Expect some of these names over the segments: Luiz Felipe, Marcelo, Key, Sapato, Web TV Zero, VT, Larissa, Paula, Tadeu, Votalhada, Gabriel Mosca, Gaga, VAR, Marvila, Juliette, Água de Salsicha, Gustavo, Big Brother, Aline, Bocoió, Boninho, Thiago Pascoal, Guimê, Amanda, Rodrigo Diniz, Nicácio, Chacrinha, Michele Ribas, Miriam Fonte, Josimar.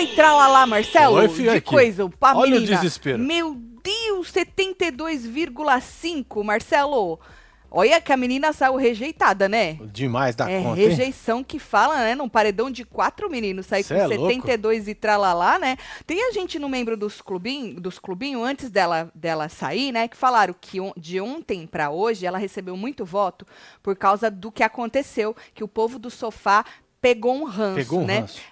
e tralalá, Marcelo. Oi, filho, que coisa, a olha menina. O desespero. Meu Deus, 72,5, Marcelo. Olha que a menina saiu rejeitada, né? Demais da conta, hein? Rejeição que fala, né? Num paredão de 4 meninos, sair com 72 louco. E tralalá, né? Tem a gente no membro dos clubinhos, antes dela sair, né? Que falaram que de ontem pra hoje ela recebeu muito voto por causa do que aconteceu, que o povo do sofá... Pegou um ranço.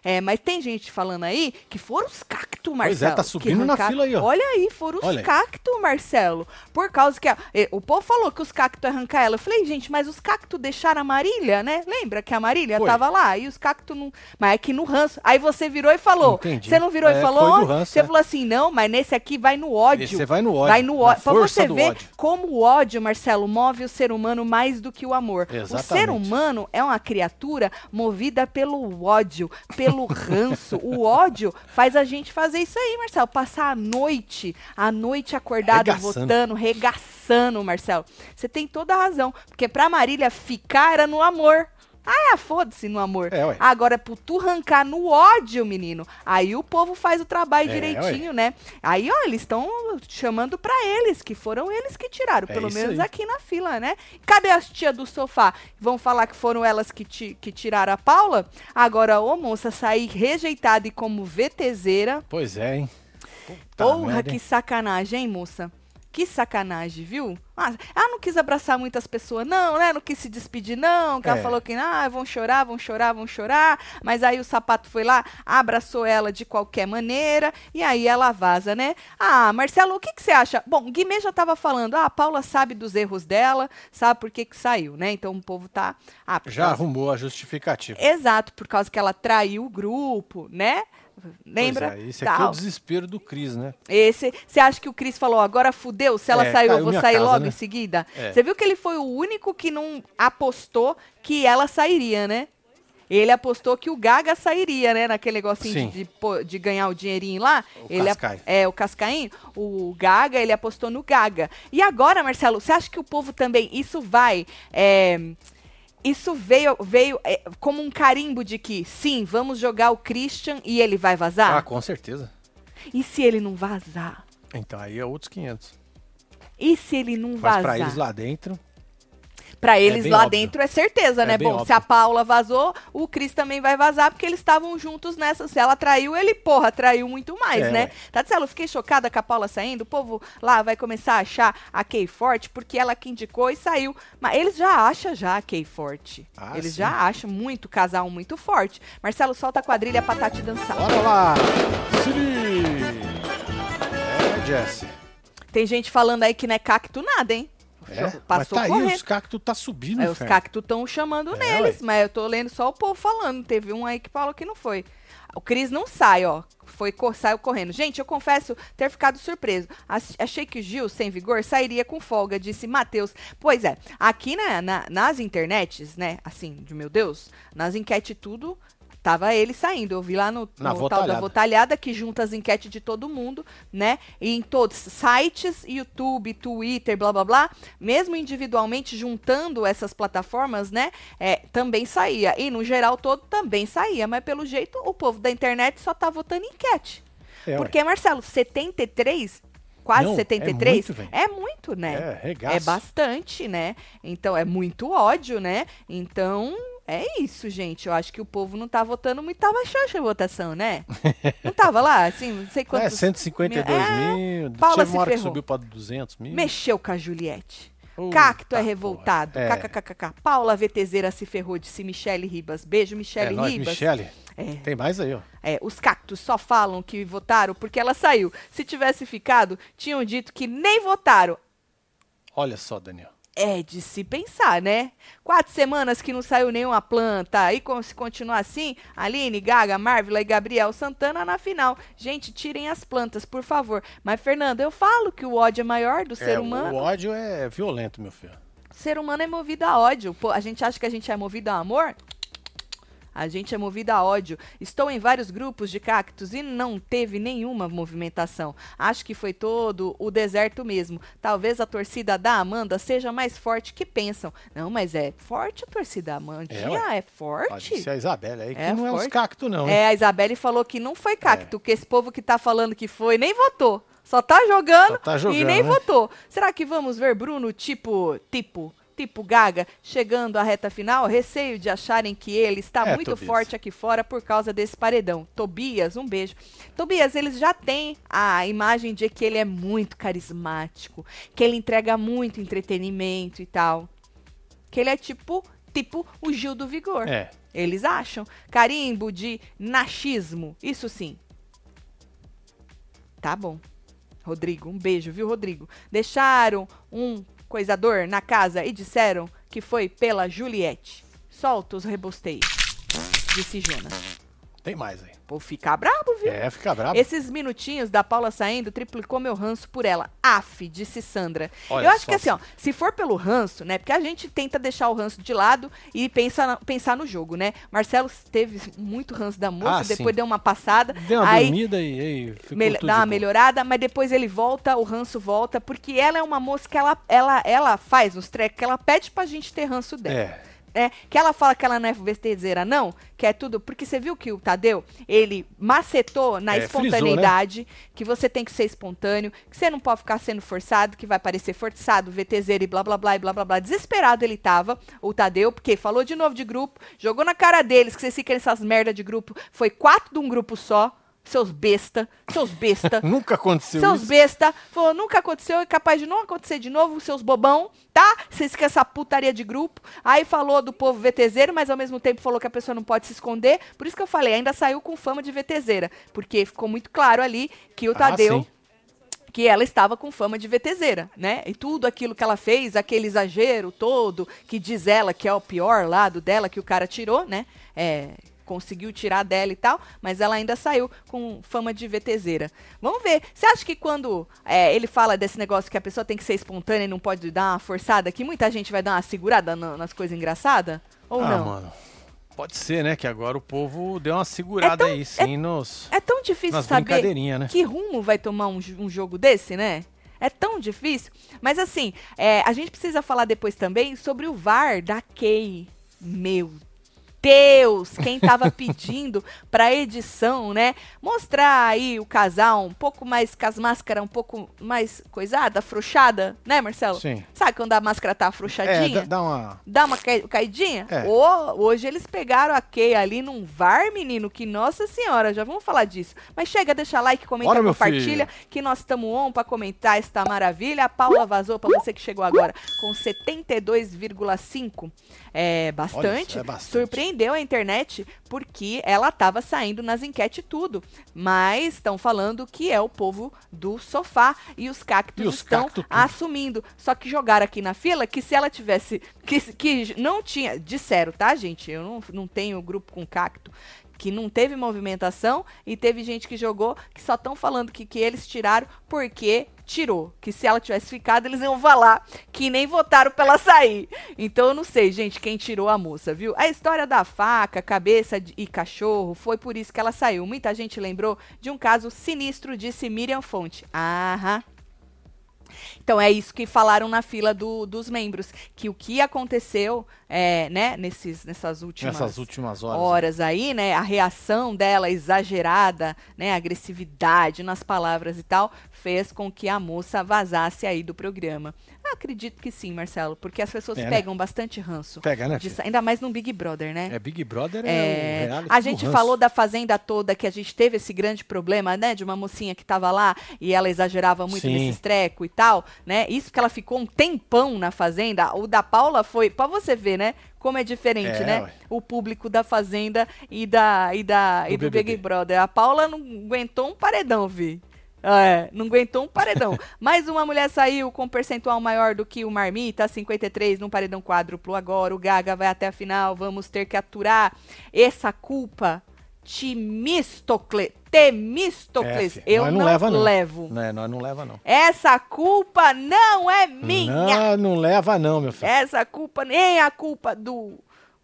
É, mas tem gente falando aí que foram os cactos, Marcelo. Pois é, tá subindo na fila aí, ó. Olha aí, foram os cactos, Marcelo. Por causa que... O povo falou que os cactos arrancar ela. Eu falei, gente, mas os cactos deixaram a Marília, né? Lembra que a Marília tava lá e os cactos não... Mas é que no ranço... Aí você virou e falou. Entendi. Você não virou e falou? Você falou assim, não, mas nesse aqui vai no ódio. Você vai no ódio. Vai no ódio. Pra você ver como o ódio, Marcelo, move o ser humano mais do que o amor. Exatamente. O ser humano é uma criatura movida pelo ódio, pelo ranço. O ódio faz a gente fazer isso aí, Marcelo. Passar a noite acordado, votando, regaçando, Marcelo. Você tem toda a razão. Porque pra Marília ficar era no amor. Ah, foda-se no amor. Agora, pro tu arrancar no ódio, menino, aí o povo faz o trabalho direitinho, né? Aí, ó, eles estão chamando pra eles, que foram eles que tiraram, pelo menos aí. Aqui na fila, né? Cadê as tia do sofá? Vão falar que foram elas que tiraram a Paula? Agora, ô moça, sair rejeitada e como VTZera. Pois é, hein? Puta porra, merda, que sacanagem, hein, moça? Que sacanagem, viu? Ah, não quis abraçar muitas pessoas, não, né? Não quis se despedir, não. Que ela falou que vão chorar. Mas aí o Sapato foi lá, abraçou ela de qualquer maneira. E aí ela vaza, né? Ah, Marcelo, o que você acha? Bom, Guimê já tava falando. A Paula sabe dos erros dela, sabe por que saiu, né? Então o povo tá... já arrumou a justificativa. Exato, por causa que ela traiu o grupo, né? Lembra? Pois é, esse aqui é o desespero do Cris, né? Você acha que o Cris falou, agora fudeu, se ela saiu, eu vou sair logo, né? Em seguida? Você viu que ele foi o único que não apostou que ela sairia, né? Ele apostou que o Gaga sairia, né? Naquele negocinho de ganhar o dinheirinho lá. O Cascaim. O Gaga, ele apostou no Gaga. E agora, Marcelo, você acha que o povo também, isso vai... Isso veio como um carimbo de que, sim, vamos jogar o Christian e ele vai vazar? Ah, com certeza. E se ele não vazar? Então aí é outros 500. E se ele não vazar? Mas pra eles lá dentro... Pra eles lá dentro é certeza, né? Bom, se a Paula vazou, o Cris também vai vazar, porque eles estavam juntos nessa. Se ela traiu, ele, traiu muito mais, né? Tá dizendo, eu fiquei chocada com a Paula saindo, o povo lá vai começar a achar a Key forte, porque ela que indicou e saiu. Mas eles já acham a Key forte. Ah, eles já acham muito casal muito forte. Marcelo, solta a quadrilha pra Tati dançar. Bora lá! Jesse. Tem gente falando aí que não é cacto nada, hein? Passou mas tá correndo. Aí, os cactos tá subindo, os cactos estão chamando neles, mas eu tô lendo só o povo falando. Teve um aí que falou que não foi. O Cris não sai, ó. Saiu correndo. Gente, eu confesso ter ficado surpreso. Achei que o Gil, sem vigor, sairia com folga, disse Matheus. Pois é, aqui nas internets, né, assim, de meu Deus, nas enquetes tudo... Tava ele saindo, eu vi lá no tal da Votalhada, que junta as enquetes de todo mundo, né? E em todos sites, YouTube, Twitter, blá, blá, blá. Mesmo individualmente, juntando essas plataformas, né? Também saía. E no geral todo também saía. Mas pelo jeito, o povo da internet só tá votando em enquete. Porque, Marcelo, 73... Quase 73, é muito, né? É bastante, né? Então, é muito ódio, né? Então, é isso, gente. Eu acho que o povo não tá votando muito. Tava xoxa a votação, né? Não tava lá, assim, não sei quantos... 152 mil. Paula se ferrou. Subiu para 200 mil. Mexeu com a Juliette. Cacto é revoltado. KKKK. Paula VTZera se ferrou, disse Michele Ribas. Beijo, Michele Ribas. Michele. Tem mais aí, ó. Os cactos só falam que votaram porque ela saiu. Se tivesse ficado, tinham dito que nem votaram. Olha só, Daniel. É de se pensar, né? 4 semanas que não saiu nenhuma planta. E se continuar assim, Aline, Gaga, Marvila e Gabriel Santana na final. Gente, tirem as plantas, por favor. Mas, Fernando, eu falo que o ódio é maior do ser humano. O ódio é violento, meu filho. O ser humano é movido a ódio. Pô, a gente acha que a gente é movido a amor? A gente é movida a ódio. Estou em vários grupos de cactos e não teve nenhuma movimentação. Acho que foi todo o deserto mesmo. Talvez a torcida da Amanda seja mais forte que pensam. Não, mas é forte a torcida da Amanda. É forte. Pode ser a Isabela aí, que é não forte. É uns cactos, não. Hein? É, a Isabela falou que não foi cacto, que esse povo que tá falando que foi nem votou. Só tá jogando e nem votou. Será que vamos ver Bruno tipo Gaga, chegando à reta final? Receio de acharem que ele está muito Tobias. Forte aqui fora por causa desse paredão. Tobias, um beijo. Tobias, eles já têm a imagem de que ele é muito carismático, que ele entrega muito entretenimento e tal. Que ele é tipo o Gil do Vigor. É. Eles acham. Carimbo de nachismo, isso sim. Tá bom. Rodrigo, um beijo, viu, Rodrigo? Deixaram um coisador na casa e disseram que foi pela Juliette. Solta os rebosteios, disse Jonas. Tem mais aí. Pô, fica brabo, viu? É, fica brabo. Esses minutinhos da Paula saindo triplicou meu ranço por ela. Af, disse Sandra. Olha, eu acho que assim, ó, se for pelo ranço, né? Porque a gente tenta deixar o ranço de lado e pensar no jogo, né? Marcelo teve muito ranço da moça, depois sim. Deu uma passada. Deu uma dormida e ficou tudo dá uma melhorada, mas depois ele volta, o ranço volta, porque ela é uma moça que ela faz uns trecos, que ela pede pra gente ter ranço dela. É. É, que ela fala que ela não é festezeira, não, que é tudo... Porque você viu que o Tadeu, ele macetou na espontaneidade, frisou, né? Que você tem que ser espontâneo, que você não pode ficar sendo forçado, que vai parecer forçado, VTZera e blá, blá, blá. Desesperado ele tava, o Tadeu, porque falou de novo de grupo, jogou na cara deles que vocês ficam nessas merda de grupo, foi 4 de um grupo só, seus besta. Nunca aconteceu isso. Seus besta. Falou, nunca aconteceu, é capaz de não acontecer de novo, seus bobão, tá? Vocês querem essa putaria de grupo. Aí falou do povo VTZero, mas ao mesmo tempo falou que a pessoa não pode se esconder. Por isso que eu falei, ainda saiu com fama de VTZera. Porque ficou muito claro ali que o Tadeu... Sim. Que ela estava com fama de VTZera, né? E tudo aquilo que ela fez, aquele exagero todo, que diz ela que é o pior lado dela, que o cara tirou, né? Conseguiu tirar dela e tal, mas ela ainda saiu com fama de VTZera. Vamos ver. Você acha que quando ele fala desse negócio que a pessoa tem que ser espontânea e não pode dar uma forçada, que muita gente vai dar uma segurada nas coisas engraçadas? Ou não? Mano. Pode ser, né? Que agora o povo deu uma segurada aí, sim, nos... É tão difícil saber, né? Que rumo vai tomar um jogo desse, né? É tão difícil. Mas assim, a gente precisa falar depois também sobre o VAR da Key. Meu Deus, quem tava pedindo pra edição, né? Mostrar aí o casal um pouco mais, com as máscaras um pouco mais coisada, afrouxada, né, Marcelo? Sim. Sabe quando a máscara tá afrouxadinha? Dá uma caidinha? É. Hoje eles pegaram a Key ali num VAR, menino, que nossa senhora, já vamos falar disso. Mas chega, deixa like, comenta, compartilha, que nós estamos on pra comentar esta maravilha. A Paula vazou pra você que chegou agora com 72,5. É bastante. Surpreendente. Deu a internet porque ela estava saindo nas enquetes e tudo. Mas estão falando que é o povo do sofá e os cactos estão assumindo. Só que jogaram aqui na fila que se ela tivesse... Que não tinha... Disseram, tá, gente? Eu não tenho grupo com cacto. Que não teve movimentação e teve gente que jogou que só estão falando que eles tiraram porque... tirou, que se ela tivesse ficado, eles iam falar que nem votaram pra ela sair. Então, eu não sei, gente, quem tirou a moça, viu? A história da faca, cabeça e cachorro, foi por isso que ela saiu. Muita gente lembrou de um caso sinistro, disse Miriam Fonte. Aham. Então, é isso que falaram na fila dos membros, que o que aconteceu, né, nessas últimas horas aí, né, a reação dela exagerada, né, a agressividade nas palavras e tal, fez com que a moça vazasse aí do programa. Eu acredito que sim, Marcelo, porque as pessoas pegam bastante ranço. Pega, né? Ainda mais no Big Brother, né? Big Brother é reality. A gente falou da Fazenda toda, que a gente teve esse grande problema, né, de uma mocinha que tava lá e ela exagerava muito nesses treco e tal, né? Isso que ela ficou um tempão na Fazenda. O da Paula foi, pra você ver, né? Como é diferente, né? Ué. O público da Fazenda e do Big Brother. A Paula não aguentou um paredão, vi. Não aguentou um paredão. Mais uma mulher saiu com um percentual maior do que o Marmita, 53 num paredão quádruplo agora. O Gaga vai até a final, vamos ter que aturar essa culpa. Temístocles, eu não leva, não. Levo. Nós não leva, não. Essa culpa não é minha. Não leva, não, meu filho. Essa culpa nem é a culpa do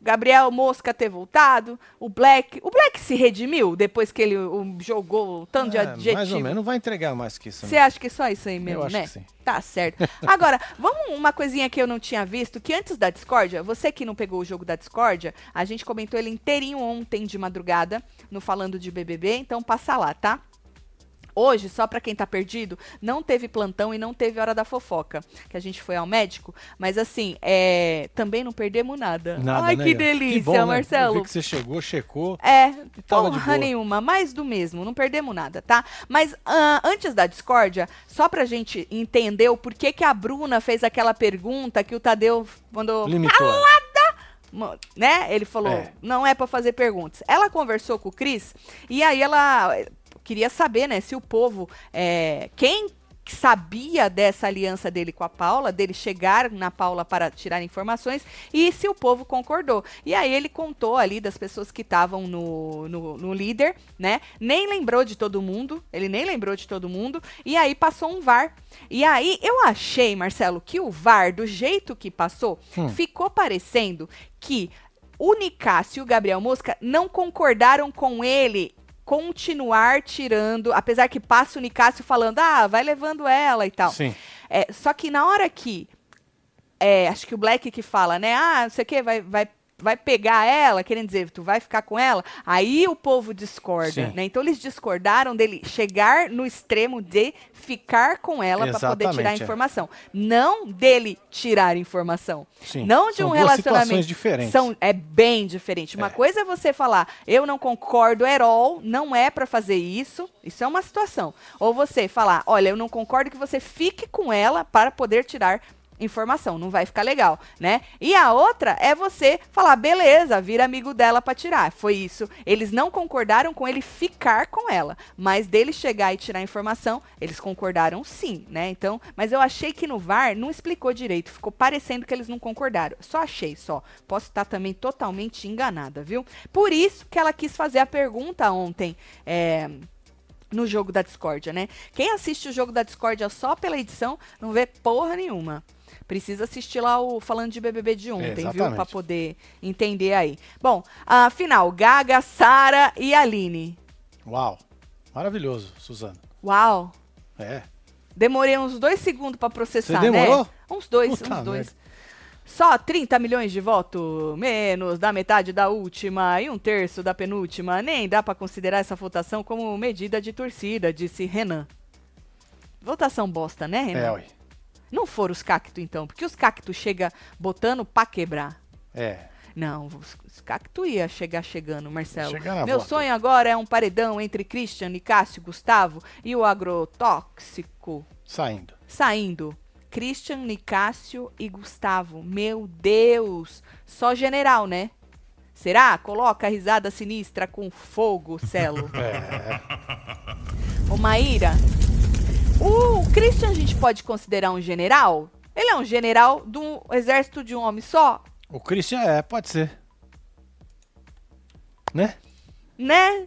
Gabriel Mosca ter voltado, o Black. O Black se redimiu depois que ele jogou tanto de adjetivo. Mais ou menos, não vai entregar mais que isso. Você acha que é só isso aí mesmo, né? Eu acho que sim. Tá certo. Agora, vamos uma coisinha que eu não tinha visto, que antes da discórdia, você que não pegou o jogo da discórdia, a gente comentou ele inteirinho ontem de madrugada, no Falando de BBB, então passa lá, tá? Hoje, só para quem tá perdido, não teve plantão e não teve hora da fofoca, que a gente foi ao médico, mas assim, também não perdemos nada. Ai, né, que delícia, que bom, Marcelo. Né? Eu vi que você chegou, checou. Porra nenhuma, mais do mesmo, não perdemos nada, tá? Mas antes da discórdia, só pra gente entender o porquê que a Bruna fez aquela pergunta que o Tadeu mandou... Limitou. Né? Ele falou, não é pra fazer perguntas. Ela conversou com o Cris e aí ela... Queria saber, né, se o povo, quem sabia dessa aliança dele com a Paula, dele chegar na Paula para tirar informações, e se o povo concordou. E aí ele contou ali das pessoas que estavam no líder, né, ele nem lembrou de todo mundo, e aí passou um VAR. E aí eu achei, Marcelo, que o VAR, do jeito que passou, ficou parecendo que o Nicácio e o Gabriel Mosca não concordaram com ele continuar tirando, apesar que passa o Nicácio falando, vai levando ela e tal. Sim. Só que na hora que, acho que o Black que fala, né, não sei o que, vai pegar ela, querendo dizer, tu vai ficar com ela, aí o povo discorda, né? Então eles discordaram dele chegar no extremo de ficar com ela para poder tirar a informação. Não dele tirar informação. Sim. Não de um relacionamento. São duas situações diferentes. É bem diferente. Uma coisa é você falar, eu não concordo, Herol, não é para fazer isso. Isso é uma situação. Ou você falar, olha, eu não concordo que você fique com ela para poder tirar informação, não vai ficar legal, né? E a outra é você falar, beleza, vira amigo dela pra tirar. Foi isso. Eles não concordaram com ele ficar com ela, mas dele chegar e tirar informação, eles concordaram sim, né? Então, mas eu achei que no VAR não explicou direito, ficou parecendo que eles não concordaram. Só achei. Posso estar também totalmente enganada, viu? Por isso que ela quis fazer a pergunta ontem, no jogo da discórdia, né? Quem assiste o jogo da discórdia só pela edição não vê porra nenhuma. Precisa assistir lá o Falando de BBB de ontem, viu? Pra poder entender aí. Bom, afinal, Gaga, Sara e Aline. Uau, maravilhoso, Suzana. Uau. Demorei uns 2 segundos pra processar, né? Você demorou? Uns dois. Só 30 milhões de votos, menos da metade da última e 1/3 da penúltima. Nem dá pra considerar essa votação como medida de torcida, disse Renan. Votação bosta, né, Renan? Oi. Não foram os cactos, então, porque os cactos chegam botando pra quebrar. Não, os cactos iam chegar chegando, Marcelo. Meu sonho agora é um paredão entre Christian, Nicácio, Gustavo e o agrotóxico. Saindo. Christian, Nicácio e Gustavo. Meu Deus! Só general, né? Será? Coloca a risada sinistra com fogo, Celo. Ô, Maíra... O Christian a gente pode considerar um general? Ele é um general do exército de um homem só? O Christian pode ser. Né?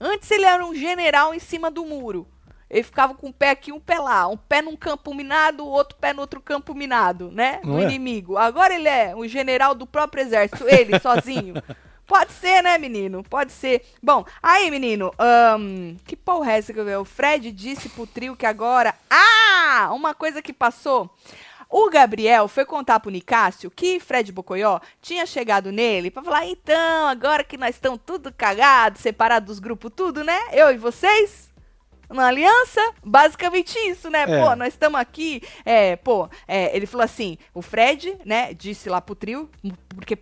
Antes ele era um general em cima do muro. Ele ficava com um pé aqui, um pé lá. Um pé num campo minado, o outro pé no outro campo minado, né? Do inimigo. Agora ele é um general do próprio exército, ele sozinho. Pode ser, né, menino? Pode ser. Bom, aí, menino, que porra é essa que eu vi? O Fred disse pro trio que agora... Uma coisa que passou. O Gabriel foi contar pro Nicácio que Fred Bocoió tinha chegado nele pra falar, então, agora que nós estamos tudo cagados, separados dos grupos, tudo, né? Eu e vocês... Uma aliança, basicamente isso, né? Pô, nós estamos aqui, ele falou assim, o Fred, né, disse lá pro trio, porque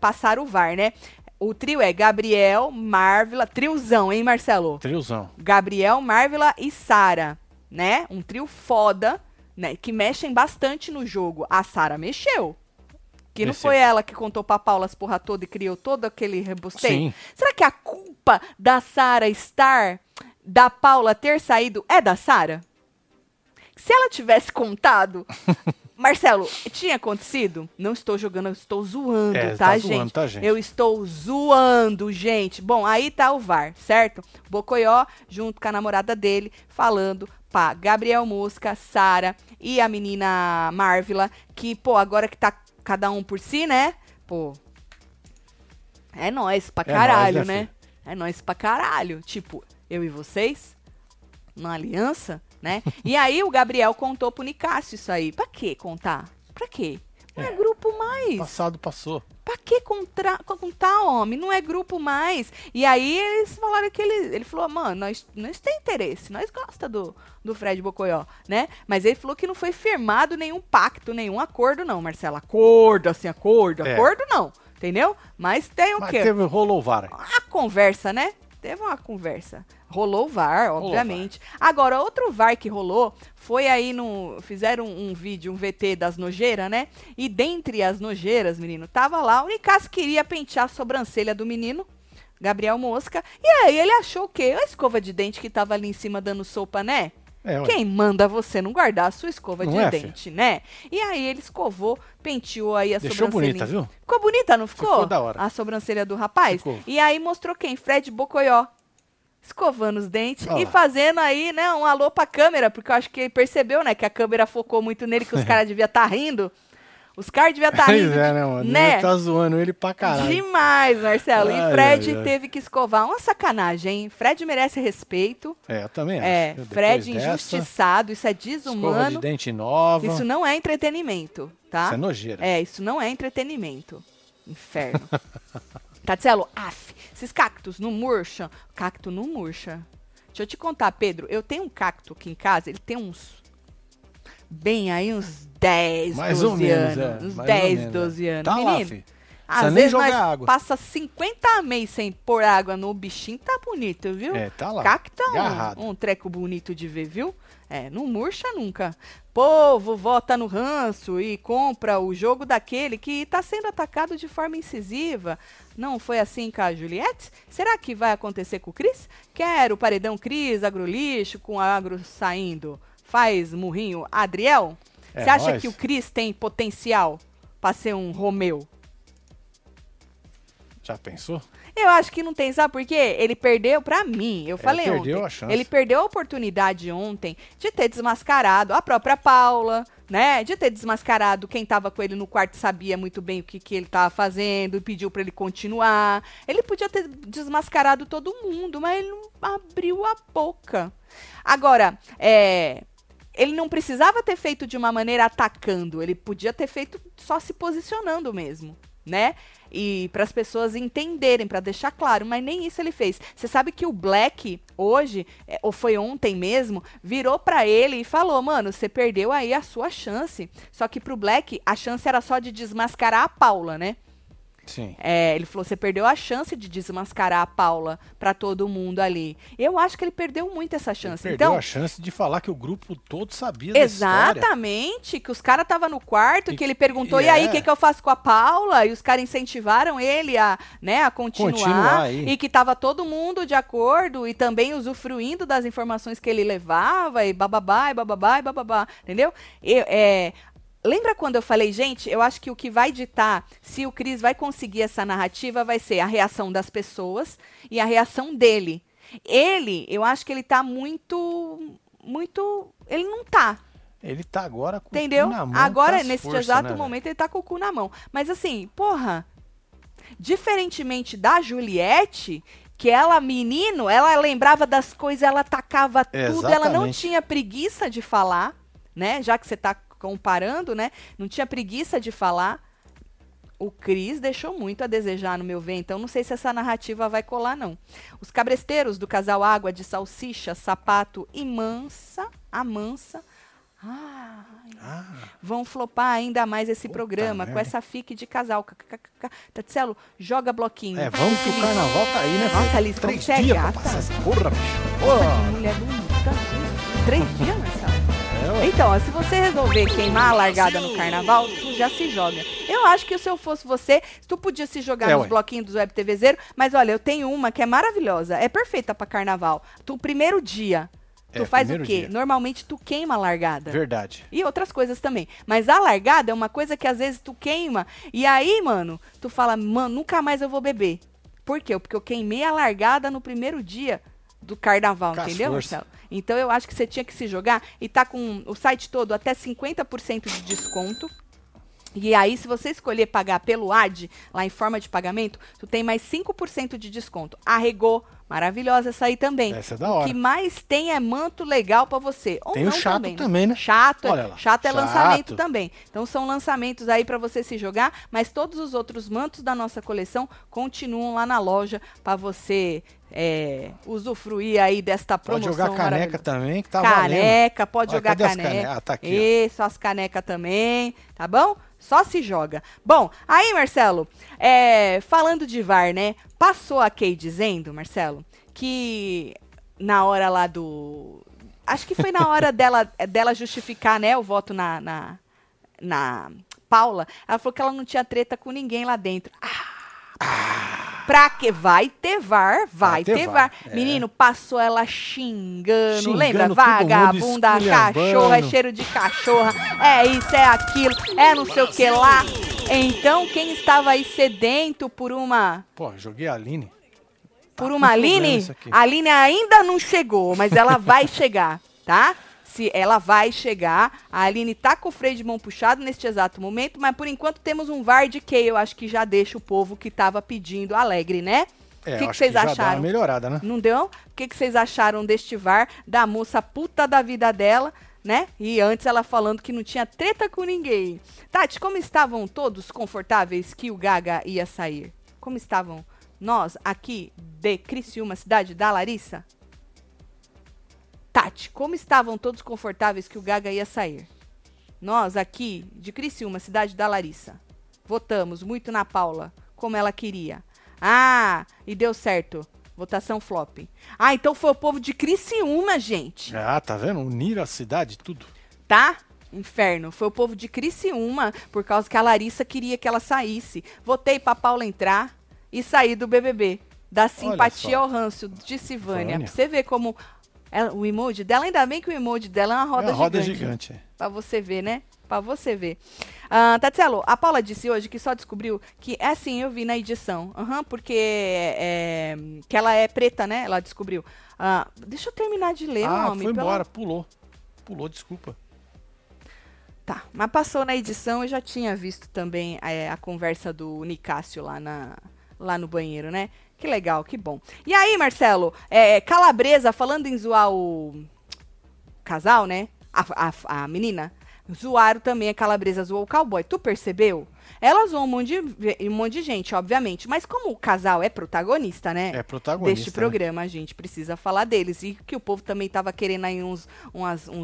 passaram o VAR, né? O trio é Gabriel, Marvila, triozão, hein, Marcelo? Triozão. Gabriel, Marvila e Sara, né? Um trio foda, né, que mexem bastante no jogo. A Sara mexeu. Que não foi ela que contou pra Paula as porra toda e criou todo aquele rebosteio? Sim. Será que a culpa da Sara estar... da Paula ter saído é da Sara? Se ela tivesse contado... Marcelo, tinha acontecido? Não estou jogando, eu estou zoando, tá, gente? Eu estou zoando, gente. Bom, aí tá o VAR, certo? Bocoió, junto com a namorada dele, falando pra Gabriel Mosca, Sara e a menina Marvila, que, agora que tá cada um por si, né? é nós pra caralho, né? Filho? É nós pra caralho. Tipo, eu e vocês, numa aliança, né? E aí o Gabriel contou pro Nicácio isso aí. Pra que contar? Pra quê? Não é grupo mais. Passado passou. Pra que contar, homem? Não é grupo mais. E aí eles falaram que ele falou, mano, nós tem interesse, nós gosta do Fred Bocoió, né? Mas ele falou que não foi firmado nenhum pacto, nenhum acordo não, Marcelo. Acordo não, entendeu? Mas tem o quê? Mas rolou o VAR. A conversa, né? Teve uma conversa. Rolou o VAR, obviamente. Agora, outro VAR que rolou foi aí no... Fizeram um vídeo, um VT das nojeiras, né? E dentre as nojeiras, menino, tava lá. O Nicácio queria pentear a sobrancelha do menino, Gabriel Mosca. E aí ele achou o quê? A escova de dente que tava ali em cima dando sopa, né? Quem manda você não guardar a sua escova não de dente, filho, né? E aí ele escovou, penteou aí a sobrancelha. Ficou bonita, viu? Ficou bonita, não ficou? Ficou da hora. A sobrancelha do rapaz. Ficou. E aí mostrou quem? Fred Bocoió. Escovando os dentes e fazendo aí, né, um alô pra câmera, porque eu acho que ele percebeu, né, que a câmera focou muito nele, que os caras deviam estar rindo. Os caras deviam estar rindo. Pois é, né, mano? Né? Tá zoando ele pra caralho. Demais, Marcelo. E Fred teve que escovar. Uma sacanagem, hein? Fred merece respeito. Eu também acho. Fred injustiçado, isso é desumano. Escova de dente nova. Isso não é entretenimento, tá? Isso é nojeira. Isso não é entretenimento. Inferno. Tadeu, esses cactos não murcham? Cacto não murcha. Deixa eu te contar, Pedro, eu tenho um cacto aqui em casa, ele tem uns... Bem aí, uns 10, mais 12 ou menos, anos. Uns mais 10, ou menos, 12 anos. Tá, menino, lá, às vezes nós água. Passa 50 meses sem pôr água no bichinho, tá bonito, viu? Tá lá. Cacto é um treco bonito de ver, viu? Não murcha nunca. Povo vota no ranço e compra o jogo daquele que tá sendo atacado de forma incisiva. Não foi assim com a Juliette? Será que vai acontecer com o Cris? Quero o paredão Cris, agrolixo, com agro saindo. Faz murrinho Adriel? Você acha que o Cris tem potencial pra ser um Romeu? Já pensou? Eu acho que não tem, sabe por quê? Ele perdeu pra mim, eu falei ontem. Ele perdeu a chance. Ele perdeu a oportunidade ontem de ter desmascarado a própria Paula, né? De ter desmascarado quem tava com ele no quarto, sabia muito bem o que ele tava fazendo, pediu pra ele continuar. Ele podia ter desmascarado todo mundo, mas ele não abriu a boca. Agora, ele não precisava ter feito de uma maneira atacando, ele podia ter feito só se posicionando mesmo, né? E para as pessoas entenderem, para deixar claro, mas nem isso ele fez. Você sabe que o Black, hoje, ou foi ontem mesmo, virou para ele e falou, mano, você perdeu aí a sua chance. Só que pro Black, a chance era só de desmascarar a Paula, né? Sim. Ele falou, você perdeu a chance de desmascarar a Paula para todo mundo ali. Eu acho que ele perdeu muito essa chance. Ele perdeu a chance de falar que o grupo todo sabia da história. Exatamente, que os caras estavam no quarto, que ele perguntou, e aí, o que eu faço com a Paula? E os caras incentivaram ele a continuar e que estava todo mundo de acordo e também usufruindo das informações que ele levava e bababá, e bababá, e bababá, entendeu? Lembra quando eu falei, gente, eu acho que o que vai ditar se o Cris vai conseguir essa narrativa vai ser a reação das pessoas e a reação dele. Ele, eu acho que ele tá muito, ele não tá. Ele tá agora com o cu na mão. Agora, nesse exato momento, ele tá com o cu na mão. Mas assim, porra, diferentemente da Juliette... Que ela, menino, ela lembrava das coisas, ela atacava tudo, ela não tinha preguiça de falar, né? Já que você tá comparando, né? Não tinha preguiça de falar. O Cris deixou muito a desejar, no meu ver. Então, não sei se essa narrativa vai colar, não. Os cabresteiros do casal Água de Salsicha, Sapato e Mansa, a Mansa, vão flopar ainda mais esse programa com essa fique de casal. Tadeu, joga bloquinho. Vamos que o carnaval tá aí, né? Nossa, Alice, como você é gata. Porra, bicho. Nossa, que mulher bonita. 3 dias, Marcelo. Então, ó, se você resolver queimar a largada no carnaval, tu já se joga. Eu acho que se eu fosse você, tu podia se jogar nos bloquinhos do Web TV Zero, mas olha, eu tenho uma que é maravilhosa, é perfeita pra carnaval. Tu, primeiro dia, tu faz o quê? Dia. Normalmente tu queima a largada. Verdade. E outras coisas também. Mas a largada é uma coisa que às vezes tu queima, e aí, mano, tu fala, mano, nunca mais eu vou beber. Por quê? Porque eu queimei a largada no primeiro dia do carnaval, entendeu, Marcelo? Então eu acho que você tinha que se jogar e tá com o site todo até 50% de desconto. E aí, se você escolher pagar pelo AD, lá em forma de pagamento, tu tem mais 5% de desconto. Arregou, maravilhosa essa aí também. Essa é da hora. O que mais tem é manto legal pra você. Ou tem não o chato também, né? Chato, olha lá. Chato é lançamento também. Então são lançamentos aí pra você se jogar, mas todos os outros mantos da nossa coleção continuam lá na loja pra você... usufruir aí desta promoção. Pode jogar caneca também, que tá valendo. Caneca, pode jogar caneca. Ah, tá aqui. Isso, as canecas também, tá bom? Só se joga. Bom, aí, Marcelo, falando de VAR, né? Passou a Key dizendo, Marcelo, que na hora lá do... Acho que foi na hora dela justificar, né, o voto na Paula. Ela falou que ela não tinha treta com ninguém lá dentro. Pra que? Vai ter VAR, vai ter VAR. Menino, passou ela xingando lembra? Vagabunda, cachorra, é cheiro de cachorra, é isso, é aquilo, é não sei o que lá. Então, quem estava aí sedento por uma... Pô, joguei a Aline. Por uma Aline? A Aline ainda não chegou, mas ela vai chegar, tá? Ela vai chegar, a Aline tá com o freio de mão puxado neste exato momento, mas por enquanto temos um VAR de Key, eu acho que já deixa o povo que tava pedindo alegre, né? É, o que vocês acharam? Já dá uma melhorada, né? Não deu? O que vocês acharam deste VAR, da moça puta da vida dela, né? E antes ela falando que não tinha treta com ninguém. Tati, como estavam todos confortáveis que o Gaga ia sair? Como estavam nós aqui de Criciúma, cidade da Larissa? Tati, como estavam todos confortáveis que o Gaga ia sair? Nós, aqui, de Criciúma, cidade da Larissa, votamos muito na Paula, como ela queria. Ah, e deu certo. Votação flop. Ah, então foi o povo de Criciúma, gente. Ah, tá vendo? Uniram a cidade e tudo. Tá? Inferno. Foi o povo de Criciúma, por causa que a Larissa queria que ela saísse. Votei pra Paula entrar e sair do BBB. Da simpatia ao ranço de Silvânia. Pra você ver como... O emoji dela, ainda bem que o emoji dela é uma roda gigante. Né? Pra você ver, né? Pra você ver. Tatielo, a Paula disse hoje que só descobriu que... É assim, eu vi na edição. Porque que ela é preta, né? Ela descobriu. Deixa eu terminar de ler o nome. Embora, pulou. Pulou, desculpa. Tá, mas passou na edição. Eu já tinha visto também a conversa do Nicácio lá no banheiro, né? Que legal, que bom. E aí, Marcelo, Calabresa, falando em zoar o casal, né? A menina, zoaram também, a Calabresa zoou o cowboy. Tu percebeu? Ela zoou um monte de gente, obviamente. Mas como o casal é protagonista, né? É protagonista. Deste programa, né? A gente precisa falar deles. E que o povo também tava querendo aí uns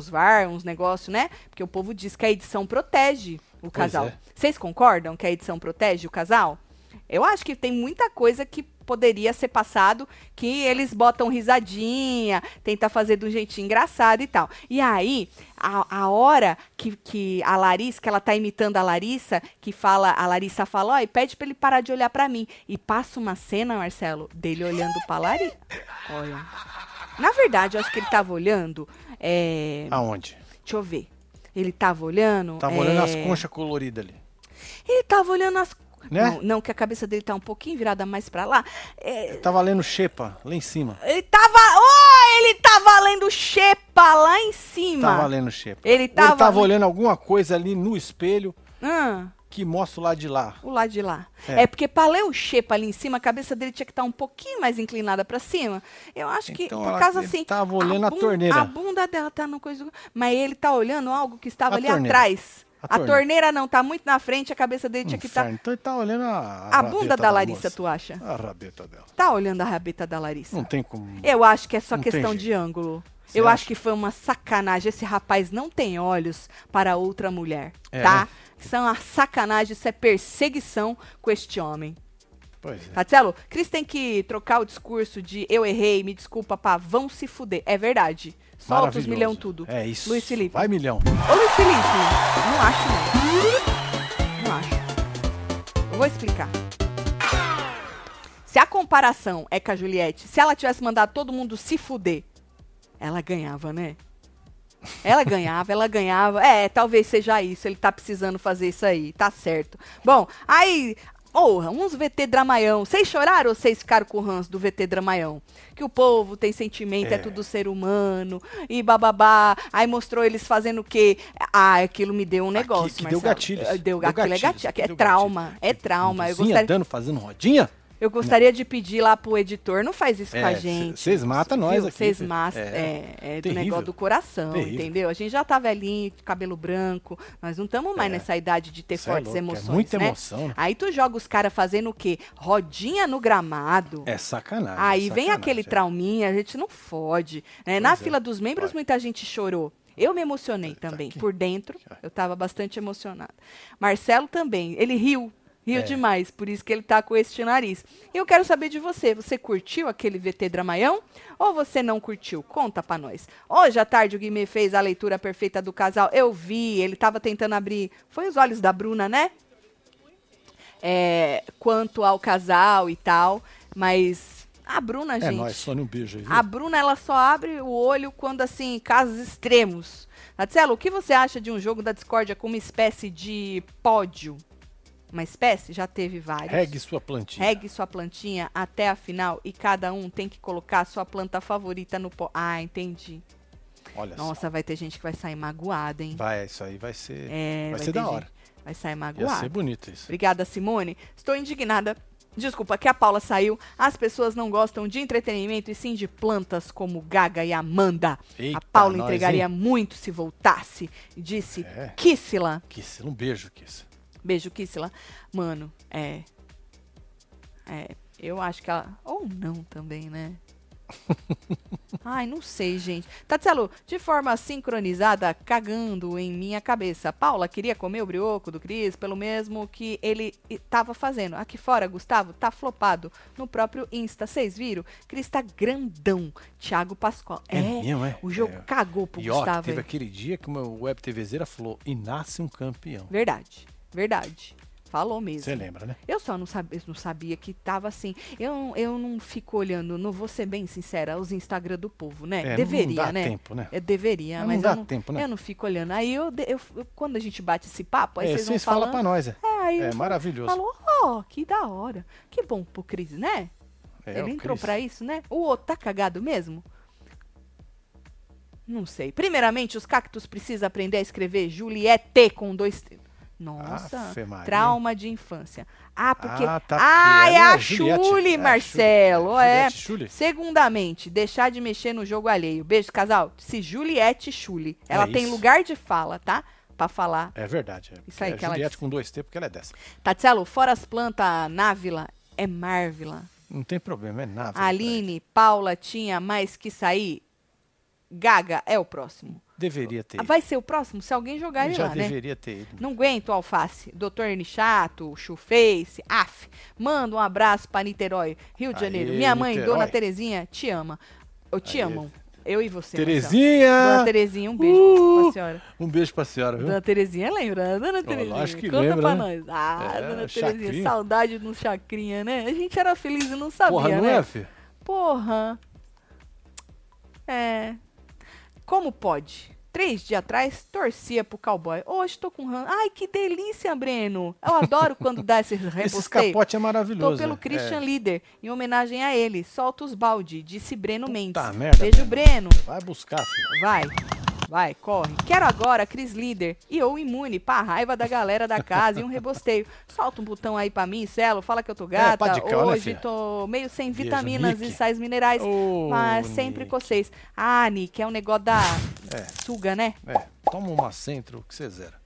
VAR, uns negócios, né? Porque o povo diz que a edição protege o casal. Vocês concordam que a edição protege o casal? Eu acho que tem muita coisa que poderia ser passado, que eles botam risadinha, tenta fazer de um jeitinho engraçado e tal. E aí, a hora que a Larissa, que ela tá imitando a Larissa, a Larissa fala, ó, e pede pra ele parar de olhar pra mim. E passa uma cena, Marcelo, dele olhando pra Larissa. Olha. Na verdade, eu acho que ele tava olhando... Aonde? Deixa eu ver. Ele tava olhando... Tava olhando as conchas coloridas ali. Ele tava olhando as... Né? Não, que a cabeça dele tá um pouquinho virada mais pra lá. Ele tava lendo xepa lá em cima. Ele tava lendo xepa lá em cima. Tava lendo xepa. Ele tava olhando alguma coisa ali no espelho que mostra o lado de lá. O lado de lá. É porque pra ler o xepa ali em cima, a cabeça dele tinha que estar um pouquinho mais inclinada pra cima. Eu acho que, então, por causa assim... tava olhando a torneira. A bunda dela tá no coisa... Mas ele tá olhando algo que estava ali atrás. A torneira não, tá muito na frente, a cabeça dele tinha que estar... Então ele tá olhando a bunda da Larissa, tu acha? A rabeta dela. Tá olhando a rabeta da Larissa. Não tem como... Eu acho que é só questão de ângulo. Eu acho que foi uma sacanagem. Esse rapaz não tem olhos para outra mulher, tá? Isso é uma sacanagem, isso é perseguição com este homem. Pois é. Marcelo, Cris tem que trocar o discurso de eu errei, me desculpa, pá, vão se fuder. É verdade. Solta os milhão tudo. É isso. Luiz Felipe. Vai milhão. Ô Luiz Felipe, não acho não. Não acho. Eu vou explicar. Se a comparação é com a Juliette, se ela tivesse mandado todo mundo se fuder, ela ganhava, né? Ela ganhava. Talvez seja isso. Ele tá precisando fazer isso aí. Tá certo. Bom, aí... Porra, uns VT dramaião. Vocês choraram ou vocês ficaram com o ranço do VT dramaião? Que o povo tem sentimento, é tudo ser humano, e bababá. Aí mostrou eles fazendo o quê? Ah, aquilo me deu um negócio, Marcelo. Deu gatilhos. Deu gatilhos. É trauma. Eu gostaria... andando, fazendo rodinha? Eu gostaria de pedir lá pro editor, não faz isso com a gente. Vocês matam nós aqui. Vocês matam, do negócio do coração, entendeu? A gente já tá velhinho, cabelo branco, nós não estamos mais nessa idade de ter fortes emoções, é muita emoção, né? Aí tu joga os caras fazendo o quê? Rodinha no gramado. É sacanagem. Aí vem aquele trauminha, a gente não fode, né? Na fila dos membros muita gente chorou. Eu me emocionei também, por dentro, eu tava bastante emocionada. Marcelo também, ele riu. Demais, por isso que ele tá com este nariz. Eu quero saber de você, você curtiu aquele VT dramaião ou você não curtiu? Conta pra nós. Hoje à tarde o Guimê fez a leitura perfeita do casal, eu vi, ele tava tentando abrir, foi os olhos da Bruna, né? Quanto ao casal e tal, mas a Bruna, gente... nóis, só um beijo aí. A Bruna, ela só abre o olho quando, assim, casos extremos. Marcelo, o que você acha de um jogo da discórdia com uma espécie de pódio? Uma espécie, já teve vários. Regue sua plantinha. Regue sua plantinha até a final e cada um tem que colocar a sua planta favorita no pó. Ah, entendi. Olha só. Nossa, vai ter gente que vai sair magoada, hein? Vai, isso aí vai ser, vai ser da hora. Vai sair magoada. Vai ser bonito isso. Obrigada, Simone. Estou indignada. Desculpa, que a Paula saiu. As pessoas não gostam de entretenimento e sim de plantas como Gaga e Amanda. Eita, a Paula entregaria muito se voltasse, disse Kissila. Kissila, um beijo, Kissila. Beijo, Kissila. Mano, eu acho que ela... Ou não também, né? Ai, não sei, gente. Tatielo, de forma sincronizada, cagando em minha cabeça. Paula queria comer o brioco do Cris pelo mesmo que ele estava fazendo. Aqui fora, Gustavo tá flopado no próprio Insta. Vocês viram? Cris tá grandão. Thiago Pascoal. É mesmo. O jogo cagou pro Gustavo. Ó, teve aquele dia que o Web TV Zero falou, e nasce um campeão. Verdade. Falou mesmo. Você lembra, né? Eu só não sabia que tava assim. Eu não fico olhando, não vou ser bem sincera, os Instagram do povo, né? Deveria, né? Não dá tempo, né? Eu não fico olhando. Aí, quando a gente bate esse papo, aí vocês falam pra nós. É maravilhoso. Falou, que da hora. Que bom pro Cris, né? Ele entrou pra isso, né? O outro tá cagado mesmo? Não sei. Primeiramente, os cactos precisam aprender a escrever Juliette com 2... Nossa, trauma de infância. Ah, porque... é a Juliette, Marcelo. Juliette. Segundamente, deixar de mexer no jogo alheio. Beijo, casal. Se Juliette Chuli. Ela tem lugar de fala, tá? Pra falar. É verdade. Isso aí que ela Juliette disse. Com 2 T, porque ela é dessa. Tatielo, fora as plantas, návila, é Marvila. Não tem problema, é návila. Aline, Paula tinha mais que sair. Gaga é o próximo. Deveria ter ido. Vai ser o próximo? Se alguém jogar ele lá, né? Já deveria ter ido. Não aguento o alface. Doutor Nichato, Chuface, af. Manda um abraço para Niterói, Rio de Janeiro. Minha mãe, Niterói. Dona Terezinha, te ama. Eu te amo. Eu e você, Terezinha! Marcelo. Dona Terezinha, um beijo pra senhora. Um beijo pra senhora, viu? Dona Terezinha lembra, Dona Terezinha. Acho que conta lembra, pra nós. Dona Terezinha, chacrinha. Saudade do chacrinha, né? A gente era feliz e não sabia, né? Porra. Como pode? 3 dias atrás, torcia pro cowboy. Hoje tô com ranço. Ai, que delícia, Breno. Eu adoro quando dá esses reposteio. Esse capote é maravilhoso. Tô pelo Christian Líder, em homenagem a ele. Solta os balde, disse Breno Mendes. Merda, beijo, Breno. Vai buscar, filho. Vai, corre. Quero agora Cris Líder e ou imune pra raiva da galera da casa e um rebosteio. Solta um botão aí pra mim, Celo, fala que eu tô gata. Hoje tô meio sem vitaminas e sais minerais, mas sempre com vocês. Ah, Nick, é um negócio da suga, né? Toma uma centro que você zera.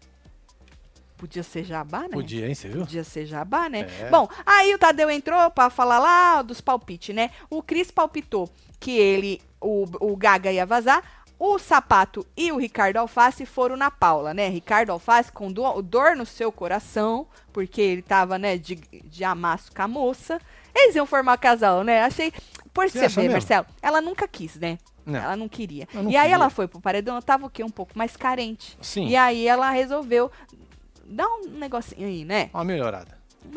Podia ser jabá, né? Podia, hein? Você viu? Podia ser jabá, né? Bom, aí o Tadeu entrou pra falar lá dos palpites, né? O Cris palpitou que o Gaga ia vazar. O Sapato e o Ricardo Alface foram na Paula, né? Ricardo Alface com dor no seu coração, porque ele tava, né, de amasso com a moça. Eles iam formar casal, né? Achei... Por você ver, Marcelo, ela nunca quis, né? Não. Ela não queria. E aí ela foi pro paredão, ela tava o quê? Um pouco mais carente. Sim. E aí ela resolveu dar um negocinho aí, né? Uma melhorada.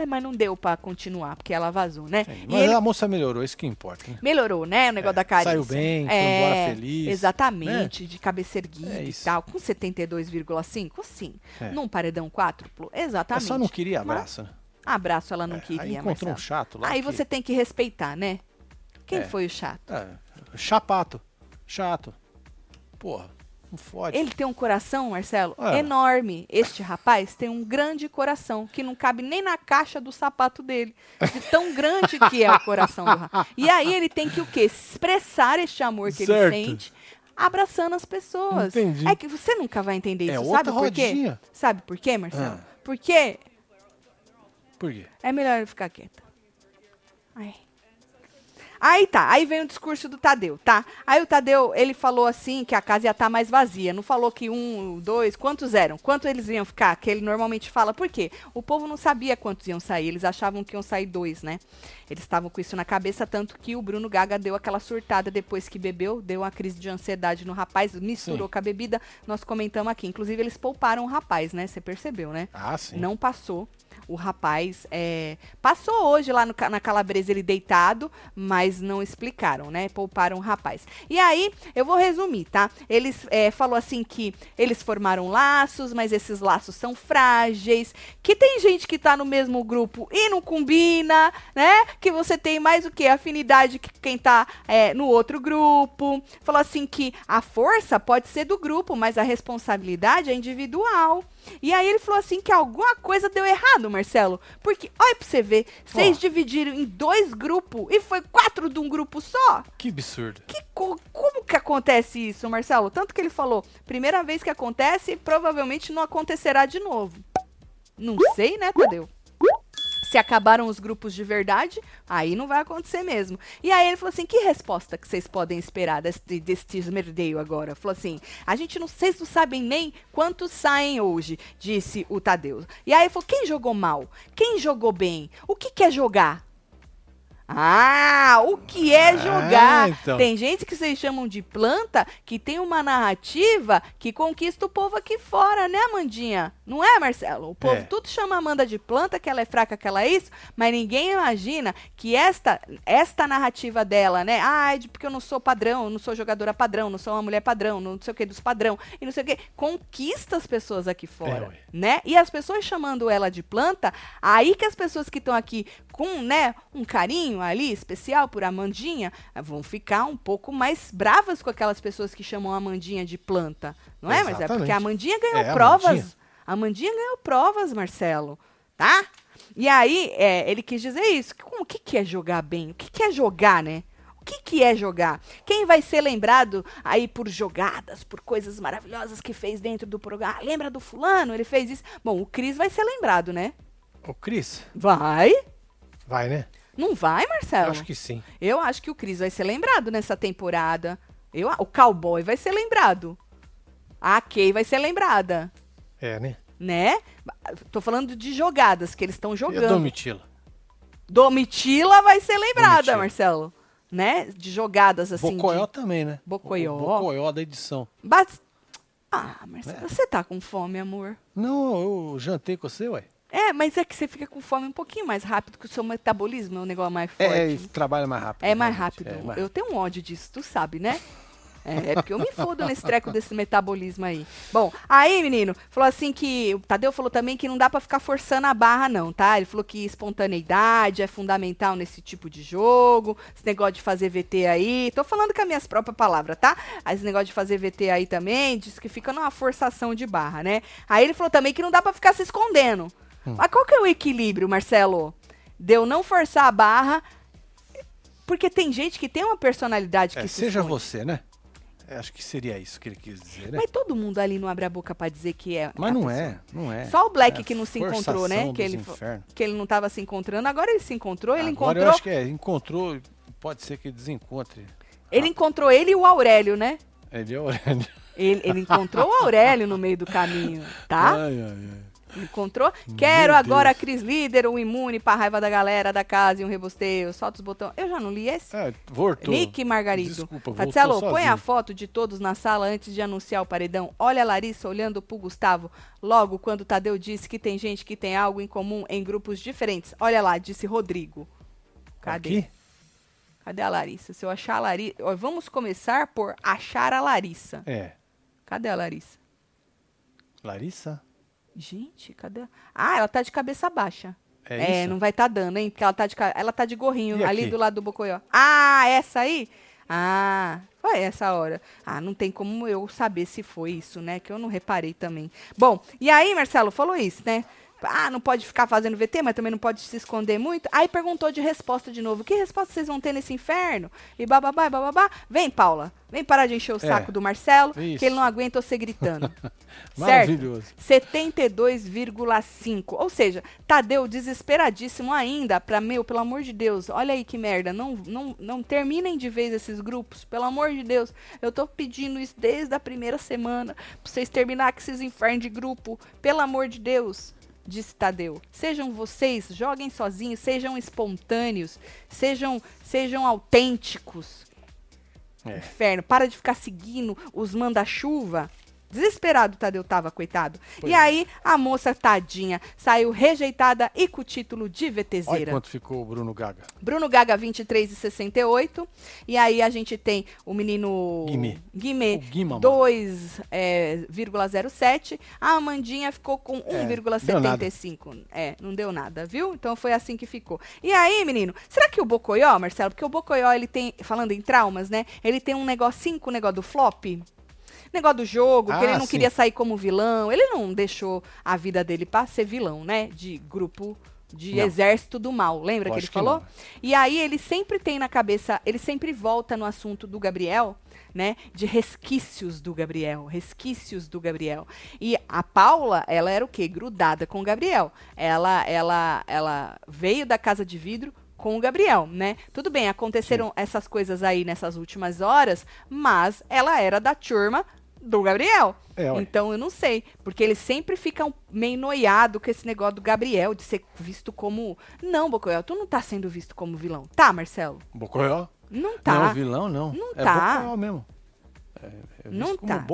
Mas não deu pra continuar, porque ela vazou, né? Sim, mas a moça melhorou, isso que importa. Né? Melhorou, né? O negócio da carícia. Saiu bem, foi embora feliz. Exatamente, né? De cabeça erguida e tal. Com 72,5, sim. Num paredão 4, exatamente. Ela só não queria abraço, né? Abraço ela não queria, aí encontrou Marcelo. Um chato lá. Aí que... você tem que respeitar, né? Quem foi o chato? Chapato. Chato. Porra, não fode. Ele tem um coração, Marcelo, enorme. Este rapaz tem um grande coração, que não cabe nem na caixa do sapato dele. De tão grande que é o coração do rapaz. E aí ele tem que o quê? Expressar este amor que ele sente, abraçando as pessoas. Entendi. É que você nunca vai entender isso, sabe por quê? Sabe por quê, Marcelo? Porque... Por quê? É melhor ele ficar quieto. Aí tá, aí vem o discurso do Tadeu, tá? Aí o Tadeu, ele falou assim que a casa ia estar mais vazia, não falou que 1, 2, quantos eram? Quanto eles iam ficar? Que ele normalmente fala, por quê? O povo não sabia quantos iam sair, eles achavam que iam sair 2, né? Eles estavam com isso na cabeça, tanto que o Bruno Gaga deu aquela surtada depois que bebeu, deu uma crise de ansiedade no rapaz, misturou com a bebida, nós comentamos aqui. Inclusive, eles pouparam o rapaz, né? Você percebeu, né? Ah, sim. Não passou. O rapaz passou hoje lá na Calabresa, ele deitado, mas não explicaram, né? Pouparam o rapaz. E aí, eu vou resumir, tá? Eles falou assim que eles formaram laços, mas esses laços são frágeis, que tem gente que tá no mesmo grupo e não combina, né? Que você tem mais o quê? Afinidade que quem tá no outro grupo. Falou assim que a força pode ser do grupo, mas a responsabilidade é individual. E aí ele falou assim que alguma coisa deu errado, Marcelo. Porque, olha pra você ver, vocês dividiram em 2 grupos e foi 4 de um grupo só. Que absurdo. Como que acontece isso, Marcelo? Tanto que ele falou, primeira vez que acontece, provavelmente não acontecerá de novo. Não sei, né, Tadeu? Se acabaram os grupos de verdade, aí não vai acontecer mesmo. E aí ele falou assim, que resposta que vocês podem esperar deste esmerdeio agora? Falou assim, vocês não sabem nem quantos saem hoje, disse o Tadeu. E aí ele falou, quem jogou mal? Quem jogou bem? O que quer jogar? Ah, o que é jogar? Então. Tem gente que vocês chamam de planta, que tem uma narrativa que conquista o povo aqui fora, né, Amandinha? Não é, Marcelo? O povo tudo chama a Amanda de planta, que ela é fraca, que ela é isso, mas ninguém imagina que esta narrativa dela, né? Ah, porque eu não sou padrão, eu não sou jogadora padrão, não sou uma mulher padrão, não sei o que dos padrão, e não sei o que, conquista as pessoas aqui fora, né? E as pessoas chamando ela de planta, aí que as pessoas que estão aqui com, né, um carinho ali, especial por Amandinha, vão ficar um pouco mais bravas com aquelas pessoas que chamam a Amandinha de planta, não é? Mas é porque a Amandinha ganhou provas. A Amandinha ganhou provas, Marcelo, tá? E aí, ele quis dizer isso, o que é jogar bem? O que é jogar, né? O que é jogar? Quem vai ser lembrado aí por jogadas, por coisas maravilhosas que fez dentro do programa? Ah, lembra do fulano? Ele fez isso. Bom, o Cris vai ser lembrado, né? O Cris? Vai. Vai, né? Não vai, Marcelo? Eu acho que sim. Eu acho que o Cris vai ser lembrado nessa temporada. O Cowboy vai ser lembrado. A Key vai ser lembrada. Né? Tô falando de jogadas que eles estão jogando. E a Domitila? Domitila vai ser lembrada, Marcelo. Né? De jogadas assim. Bocoió também, né? Bocoió. Bocoió da edição. Ah, Marcelo, você tá com fome, amor? Não, eu jantei com você, ué. Mas é que você fica com fome um pouquinho mais rápido, que o seu metabolismo é um negócio mais forte. Trabalha mais rápido. Mais rápido. Eu tenho um ódio disso, tu sabe, né? É porque eu me fodo nesse treco desse metabolismo aí. Bom, aí, menino, falou assim que... O Tadeu falou também que não dá pra ficar forçando a barra, não, tá? Ele falou que espontaneidade é fundamental nesse tipo de jogo, esse negócio de fazer VT aí... Tô falando com as minhas próprias palavras, tá? Esse negócio de fazer VT aí também, diz que fica numa forçação de barra, né? Aí ele falou também que não dá pra ficar se escondendo. Mas qual que é o equilíbrio, Marcelo? De eu não forçar a barra, porque tem gente que tem uma personalidade que se seja esconde. Você, né? Acho que seria isso que ele quis dizer, né? Mas todo mundo ali não abre a boca pra dizer que é... Mas não é. Só o Black que não se encontrou, né? Que ele não tava se encontrando. Agora ele se encontrou, Agora eu acho que encontrou, pode ser que desencontre. Ele encontrou ele e o Aurélio, né? Ele e o Aurélio. Ele encontrou o Aurélio no meio do caminho, tá? Encontrou? Quero agora a Cris líder, um imune pra raiva da galera da casa e um rebosteio. Solta os botões. Eu já não li esse? Voltou. Nick Margarido. Desculpa, Marcelo, põe a foto de todos na sala antes de anunciar o paredão. Olha a Larissa olhando pro Gustavo. Logo, quando o Tadeu disse que tem gente que tem algo em comum em grupos diferentes. Olha lá, disse Rodrigo. Cadê? Aqui? Cadê a Larissa? Se eu achar a Larissa... Vamos começar por achar a Larissa. Cadê a Larissa? Larissa? Gente, cadê? Ah, ela tá de cabeça baixa. É, isso? Não vai estar dando, hein? Porque ela tá de gorrinho, e ali aqui? Do lado do Bocoió. Ah, essa aí? Ah, foi essa hora. Ah, não tem como eu saber se foi isso, né? Que eu não reparei também. Bom, e aí, Marcelo, falou isso, né? Ah, não pode ficar fazendo VT, mas também não pode se esconder muito. Aí perguntou de resposta de novo. Que resposta vocês vão ter nesse inferno? E bababá, e bababá. Vem, Paula. Vem parar de encher o saco do Marcelo, isso. Que ele não aguenta você gritando. Maravilhoso. Certo? 72,5. Ou seja, Tadeu desesperadíssimo ainda pra pelo amor de Deus, olha aí que merda. Não terminem de vez esses grupos, pelo amor de Deus. Eu tô pedindo isso desde a primeira semana, pra vocês terminarem com esses infernos de grupo, pelo amor de Deus. Disse Tadeu. Sejam vocês, joguem sozinhos, sejam espontâneos, sejam autênticos. Inferno, para de ficar seguindo os manda-chuva. Desesperado Tadeu tava, coitado. Pois e aí, a moça tadinha saiu rejeitada e com o título de VTZera. Olha quanto ficou o Bruno Gaga. Bruno Gaga, 23,68. E aí a gente tem o menino Guimê 2,07. A Amandinha ficou com 1,75. Não deu nada, viu? Então foi assim que ficou. E aí, menino, será que o Bocoió, Marcelo? Porque o Bocoió, ele tem, falando em traumas, né? Ele tem um negocinho com o negócio do flop. Negócio do jogo, que ele não queria sair como vilão. Ele não deixou a vida dele pra ser vilão, né? De grupo de exército do mal. Lembra que ele falou? E aí ele sempre tem na cabeça, ele sempre volta no assunto do Gabriel, né? De resquícios do Gabriel. E a Paula, ela era o quê? Grudada com o Gabriel. Ela veio da casa de vidro com o Gabriel, né? Tudo bem, aconteceram essas coisas aí nessas últimas horas, mas ela era da turma do Gabriel. Então eu não sei, porque ele sempre fica meio noiado com esse negócio do Gabriel, de ser visto como... Não, Bocoió, tu não tá sendo visto como vilão. Tá, Marcelo? Bocoió? Não tá. Não, vilão não. Não tá. É Bocoió mesmo. Não tá.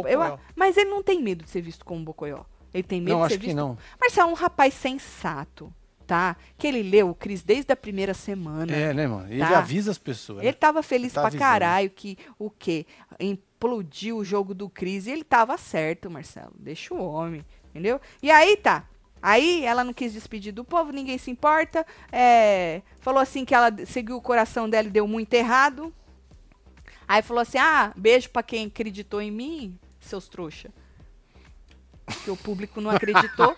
Mas ele não tem medo de ser visto como Bocoió. Ele tem medo de ser visto... Não, acho que não. Marcelo é um rapaz sensato. Tá? Que ele leu o Cris desde a primeira semana. Né, mano? Ele avisa as pessoas. Ele tava feliz pra caralho que o quê? Implodiu o jogo do Cris e ele tava certo, Marcelo. Deixa o homem, entendeu? E aí tá. Aí ela não quis despedir do povo, ninguém se importa. Falou assim que ela seguiu o coração dela e deu muito errado. Aí falou assim, beijo pra quem acreditou em mim, seus trouxa. Porque o público não acreditou.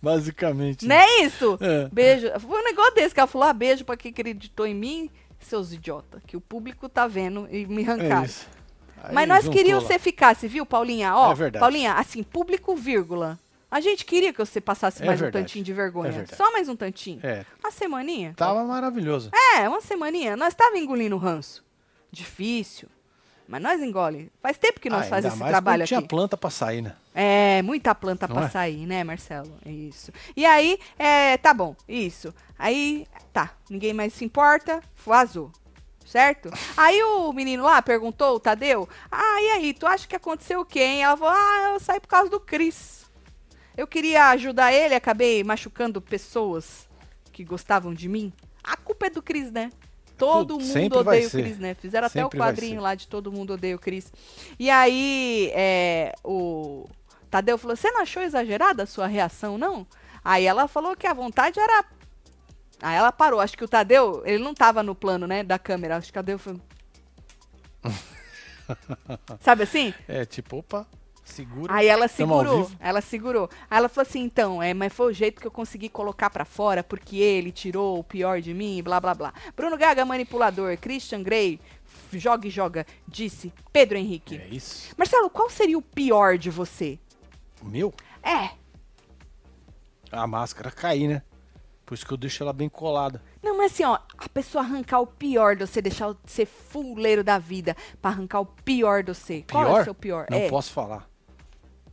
Basicamente. Não é isso? Beijo. Foi um negócio desse que ela falou, beijo pra quem acreditou em mim, seus idiotas. Que o público tá vendo e me arrancaram. Mas nós queríamos que você ficasse, viu, Paulinha? Ó, verdade. Paulinha, assim, público, vírgula. A gente queria que você passasse mais um tantinho de vergonha. Só mais um tantinho. Uma semaninha. Tava maravilhoso. Uma semaninha. Nós tava engolindo o ranço. Difícil. Mas nós engole. Faz tempo que nós fazemos esse trabalho aqui. Ainda mais tinha planta pra sair, né? Muita planta pra sair, né, Marcelo? Isso. E aí, tá bom, isso. Aí, tá, ninguém mais se importa, vazou, certo? Aí o menino lá perguntou, o Tadeu, e aí, tu acha que aconteceu o quê, hein? Ela falou, eu saí por causa do Cris. Eu queria ajudar ele, acabei machucando pessoas que gostavam de mim. A culpa é do Cris, né? Todo mundo odeia o Cris, né? Fizeram até o quadrinho lá de todo mundo odeia o Cris. E aí, o Tadeu falou, você não achou exagerada a sua reação, não? Aí ela falou que a vontade era... Aí ela parou. Acho que o Tadeu, ele não tava no plano, né, da câmera. Acho que o Tadeu foi... Sabe assim? Tipo, opa... Segura. Aí ela segurou, Aí ela falou assim, então, mas foi o jeito que eu consegui colocar pra fora, porque ele tirou o pior de mim, blá, blá, blá. Bruno Gaga, manipulador. Christian Grey, joga, disse Pedro Henrique. É isso. Marcelo, qual seria o pior de você? O meu? A máscara cair, né? Por isso que eu deixo ela bem colada. Não, mas assim, ó, a pessoa arrancar o pior de você, deixar ser fuleiro da vida, pra arrancar o pior de você. Pior? Qual é o seu pior? Não posso falar.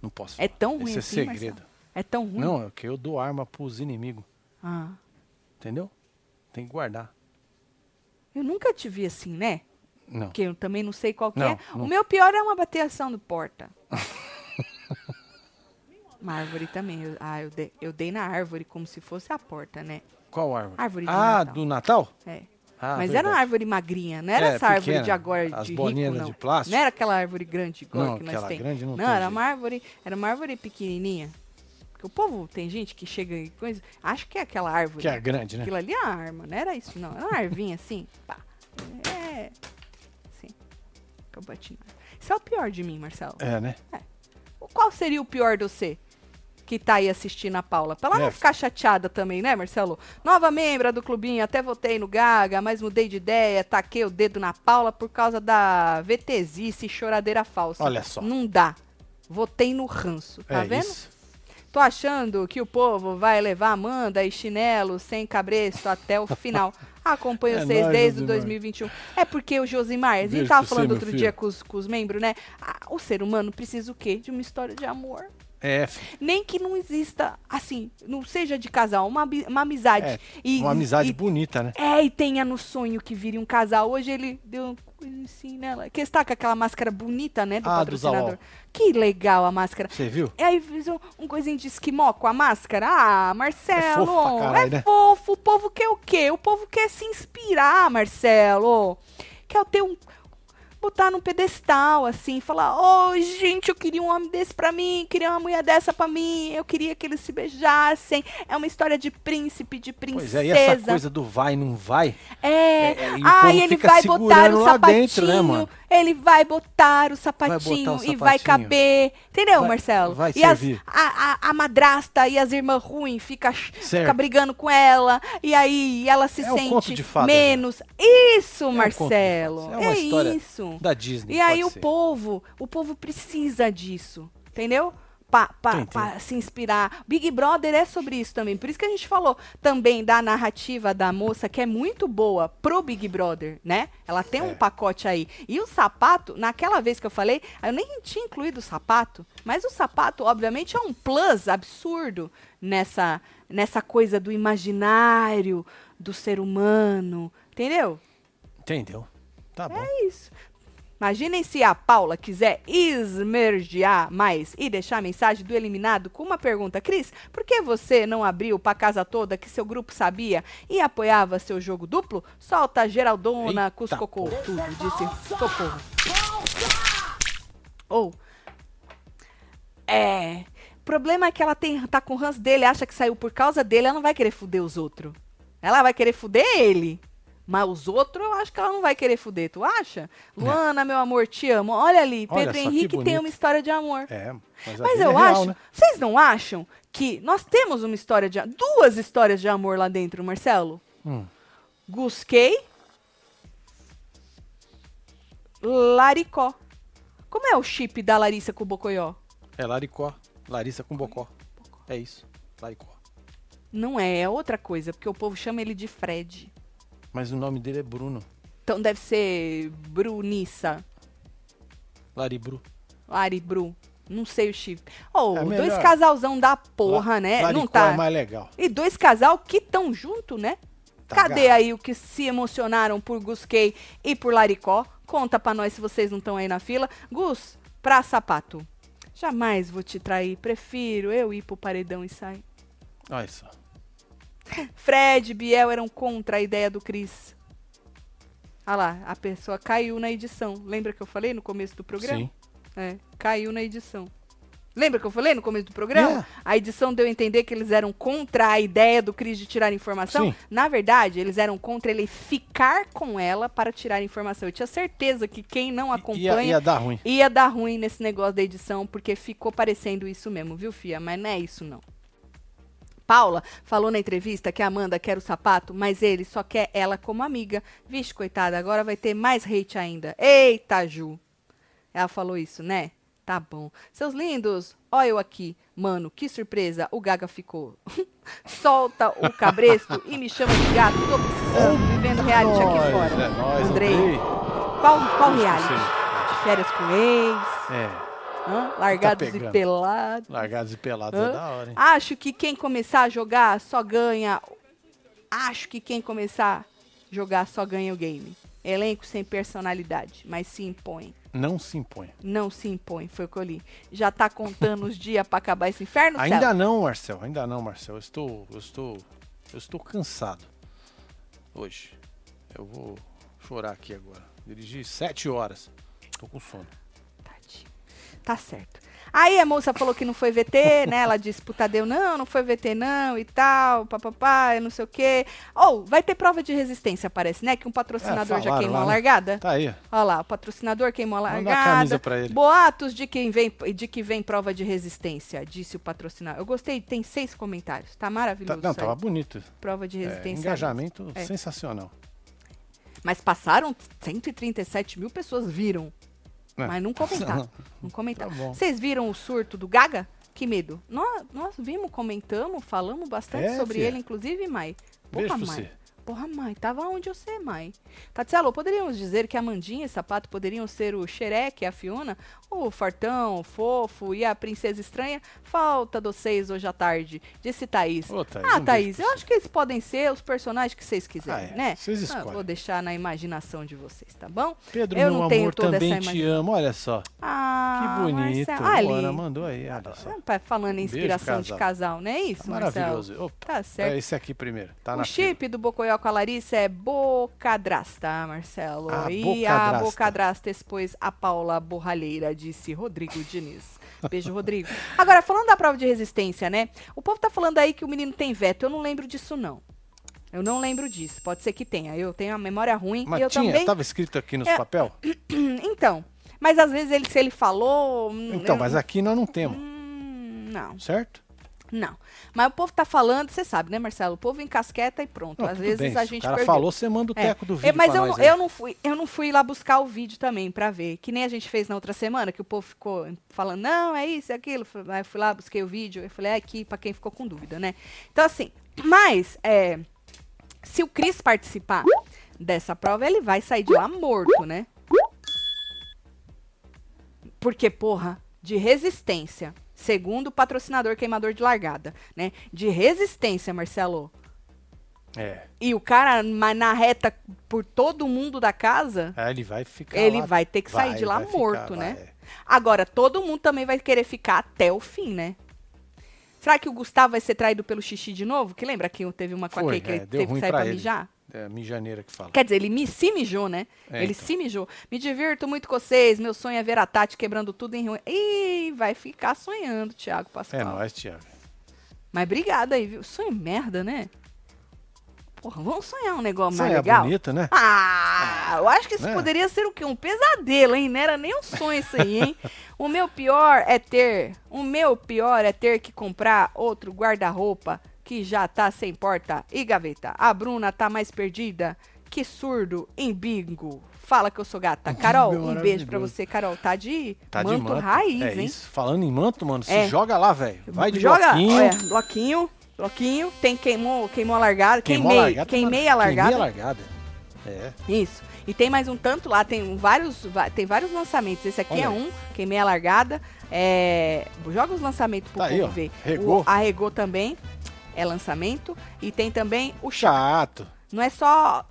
Não posso falar. É tão ruim assim, Marcelo? Esse é segredo. É tão ruim? Não, é que eu dou arma pros inimigos. Entendeu? Tem que guardar. Eu nunca te vi assim, né? Não. Porque eu também não sei qual que é. O meu pior é uma bateação do porta. Uma árvore também. Eu dei na árvore como se fosse a porta, né? Qual árvore? Árvore de Natal. Do Natal? Mas era uma árvore magrinha, não era essa árvore pequena, de agora de as rico, não. De plástico. Não era aquela árvore grande igual que nós temos. Não, era uma árvore pequenininha. Porque o povo, tem gente que chega e coisa, acha que é aquela árvore. Que é grande, né? Aquilo ali é a arma, não era isso não. Era uma arvinha assim, pá. É, assim. Eu bati na arma. Isso é o pior de mim, Marcelo. É, né? É. Qual seria o pior de você? Que tá aí assistindo a Paula. Pra ela não ficar chateada também, né, Marcelo? Nova membra do clubinho, até votei no Gaga, mas mudei de ideia, taquei o dedo na Paula por causa da VTzice e choradeira falsa. Olha só. Não dá. Votei no ranço, tá vendo? Isso. Tô achando que o povo vai levar Amanda e chinelo sem cabresto até o final. Acompanho vocês desde o 2021. É porque o Josimar, a gente tava falando outro dia com os membros, né? O ser humano precisa o quê? De uma história de amor. É. Nem que não exista, assim, não seja de casal, uma amizade. É, uma amizade bonita, né? É, e tenha no sonho que vire um casal. Hoje ele deu uma coisa assim nela. Que está com aquela máscara bonita, né, do patrocinador. Que legal a máscara. Você viu? E aí fez um coisinho de esquimó com a máscara. Ah, Marcelo, é fofo, né? O povo quer o quê? O povo quer se inspirar, Marcelo. Quer ter um... botar num pedestal, assim, falar, gente, eu queria um homem desse pra mim, queria uma mulher dessa pra mim, eu queria que eles se beijassem, é uma história de príncipe, de princesa. Pois é, e essa coisa do vai, não vai? Ele vai botar o sapatinho, dentro, né, mano? Ele vai botar o sapatinho, e vai caber, entendeu, Marcelo? Vai e servir. A madrasta e as irmãs ruins fica brigando com ela, e aí ela se sente menos. Isso, Marcelo, é isso. Da Disney, e aí o povo precisa disso, entendeu? Para se inspirar. Big Brother é sobre isso também. Por isso que a gente falou também da narrativa da moça, que é muito boa pro Big Brother, né? Ela tem um pacote aí. E o sapato, naquela vez que eu falei, eu nem tinha incluído o sapato, mas o sapato, obviamente, é um plus absurdo nessa coisa do imaginário do ser humano, entendeu? Entendeu. Tá bom. É isso. Imaginem se a Paula quiser esmerdear mais e deixar a mensagem do eliminado com uma pergunta. Cris, por que você não abriu pra casa toda que seu grupo sabia e apoiava seu jogo duplo? Solta a Geraldona. Eita, Cuscocô. Tudo disse socorro. O problema é que ela tá com o ranço dele, acha que saiu por causa dele, ela não vai querer fuder os outros. Ela vai querer fuder ele. Mas os outros, eu acho que ela não vai querer fuder, tu acha? Luana, meu amor, te amo. Olha ali, Pedro Henrique tem uma história de amor. É, mas eu acho, né? Vocês não acham que nós temos uma história de amor, duas histórias de amor lá dentro, Marcelo? Gusquei, Laricó. Como é o chip da Larissa com o Bocoió? É Laricó, Larissa com Bocó. É isso, Laricó. Não é outra coisa, porque o povo chama ele de Fred. Mas o nome dele é Bruno. Então deve ser Brunissa. Laribru. Não sei o chip. Dois casalzão da porra, né? Laricó não tá. É mais legal. E dois casal que tão junto, né? Tá. Cadê aí o que se emocionaram por Gusquei e por Laricó? Conta pra nós se vocês não estão aí na fila. Gus, pra sapato. Jamais vou te trair. Prefiro eu ir pro paredão e sair. Olha isso. Fred e Biel eram contra a ideia do Cris. Ah lá, a pessoa caiu na edição. Lembra que eu falei no começo do programa? Sim. Caiu na edição. Lembra que eu falei no começo do programa? Yeah. A edição deu a entender que eles eram contra a ideia do Cris de tirar informação. Sim. Na verdade, eles eram contra ele ficar com ela para tirar informação. Eu tinha certeza que quem não acompanha ia dar ruim. Ia dar ruim nesse negócio da edição, porque ficou parecendo isso mesmo, viu, Fia? Mas não é isso, não. Paula falou na entrevista que a Amanda quer o sapato, mas ele só quer ela como amiga. Vixe, coitada, agora vai ter mais hate ainda. Eita, Ju. Ela falou isso, né? Tá bom. Seus lindos, ó eu aqui. Mano, que surpresa, o Gaga ficou. Solta o cabresto e me chama de gato. Tô precisando, vivendo reality aqui fora. Andrei. Qual reality? De férias com ex. Largados e pelados. Largados e pelados é da hora, hein? Acho que quem começar a jogar só ganha o game. Elenco sem personalidade, mas se impõe. Não se impõe, foi o que eu li. Já tá contando os dias pra acabar esse inferno, Ainda Celo? Não, Marcelo, Eu estou cansado hoje. Eu vou chorar aqui agora. Dirigi 7 horas. Tô com sono. Tá certo. Aí a moça falou que não foi VT, né? Ela disse pro Tadeu, não foi VT não e tal, papapá, eu não sei o quê. Ou, vai ter prova de resistência, parece, né? Que um patrocinador já queimou a largada. Tá aí. Olha lá, o patrocinador queimou a largada. Manda a camisa pra ele. Boatos de que vem prova de resistência, disse o patrocinador. Eu gostei, tem 6 comentários, tá maravilhoso. Não, tava bonito. Prova de resistência. Engajamento sensacional. Mas passaram 137 mil pessoas, viram. Mas não comentaram. Não comentaram. Tá. Vocês viram o surto do Gaga? Que medo. Nós vimos, comentamos, falamos bastante sobre ele, inclusive, Mai. Porra, Mai. Porra, Mai. Tava onde você, Mai? Tatselo, poderíamos dizer que a Mandinha e Sapato poderiam ser o Xereque, a Fiona, o Fartão, o Fofo e a Princesa Estranha? Falta dos 6 hoje à tarde, disse Thaís. Ô, Thaís Thaís, eu acho que eles podem ser os personagens que vocês quiserem, né? Vocês escolhem. Vou deixar na imaginação de vocês, tá bom? Pedro, eu não tenho amor, toda também essa te amo, olha só. Ah, que bonito. A Ana mandou aí, olha só. Falando em inspiração de casal, não é isso, Marcelo? Maravilhoso. Opa, tá certo. É esse aqui primeiro, tá na fila. O chip do Bocoió com a Larissa é bocadrasta, Marcelo. A bocadrasta expôs a Paula borralheira, disse Rodrigo Diniz. Beijo, Rodrigo. Agora, falando da prova de resistência, né? O povo tá falando aí que o menino tem veto. Eu não lembro disso, não. Eu não lembro disso. Pode ser que tenha. Eu tenho a memória ruim. Mas eu também... Tava escrito aqui nos papel? Então. Mas às vezes ele falou... Então, mas aqui nós não temos. Não. Certo? Não. Mas o povo tá falando, você sabe, né, Marcelo? O povo encasqueta e pronto. Às vezes a gente perdeu. Se o cara falou, você manda o teco do vídeo. Mas eu não fui lá buscar o vídeo também pra ver. Que nem a gente fez na outra semana, que o povo ficou falando, não, é isso, é aquilo. Aí eu fui lá, busquei o vídeo, eu falei, aqui, pra quem ficou com dúvida, né? Então, assim, mas se o Cris participar dessa prova, ele vai sair de lá morto, né? Porque, porra, de resistência... Segundo o patrocinador queimador de largada, né? De resistência, Marcelo. E o cara na reta por todo mundo da casa... ele vai ficar Ele lá, vai ter que sair de lá morto, né? Agora, todo mundo também vai querer ficar até o fim, né? Será que o Gustavo vai ser traído pelo xixi de novo? Que lembra que teve uma com a Key que ele teve que sair pra mijar? É a mijaneira que fala. Quer dizer, ele se mijou, né? Ele se mijou. Me divirto muito com vocês. Meu sonho é ver a Tati quebrando tudo em ruim. Ih, vai ficar sonhando, Thiago Pascal. É nóis, Thiago. Mas obrigada aí, viu? Sonho merda, né? Porra, vamos sonhar um negócio mais legal. Bonito, né? Ah, eu acho que isso poderia ser o quê? Um pesadelo, hein? Não era nem um sonho isso aí, hein? O meu pior é ter que comprar outro guarda-roupa que já tá sem porta e gaveta. A Bruna tá mais perdida que surdo em bingo. Fala que eu sou gata. Carol, um beijo pra você. Carol, tá de manto raiz, hein? Isso. Falando em manto, mano, se joga lá, velho. Vai de bloquinho. Bloquinho. Tem queimou a largada. Queimei a largada. Isso. E tem mais um tanto lá. Tem vários lançamentos. Esse aqui é um. Queimei a largada. Joga os lançamentos pro povo ver. Arregou também. É lançamento. E tem também o chato. Não é só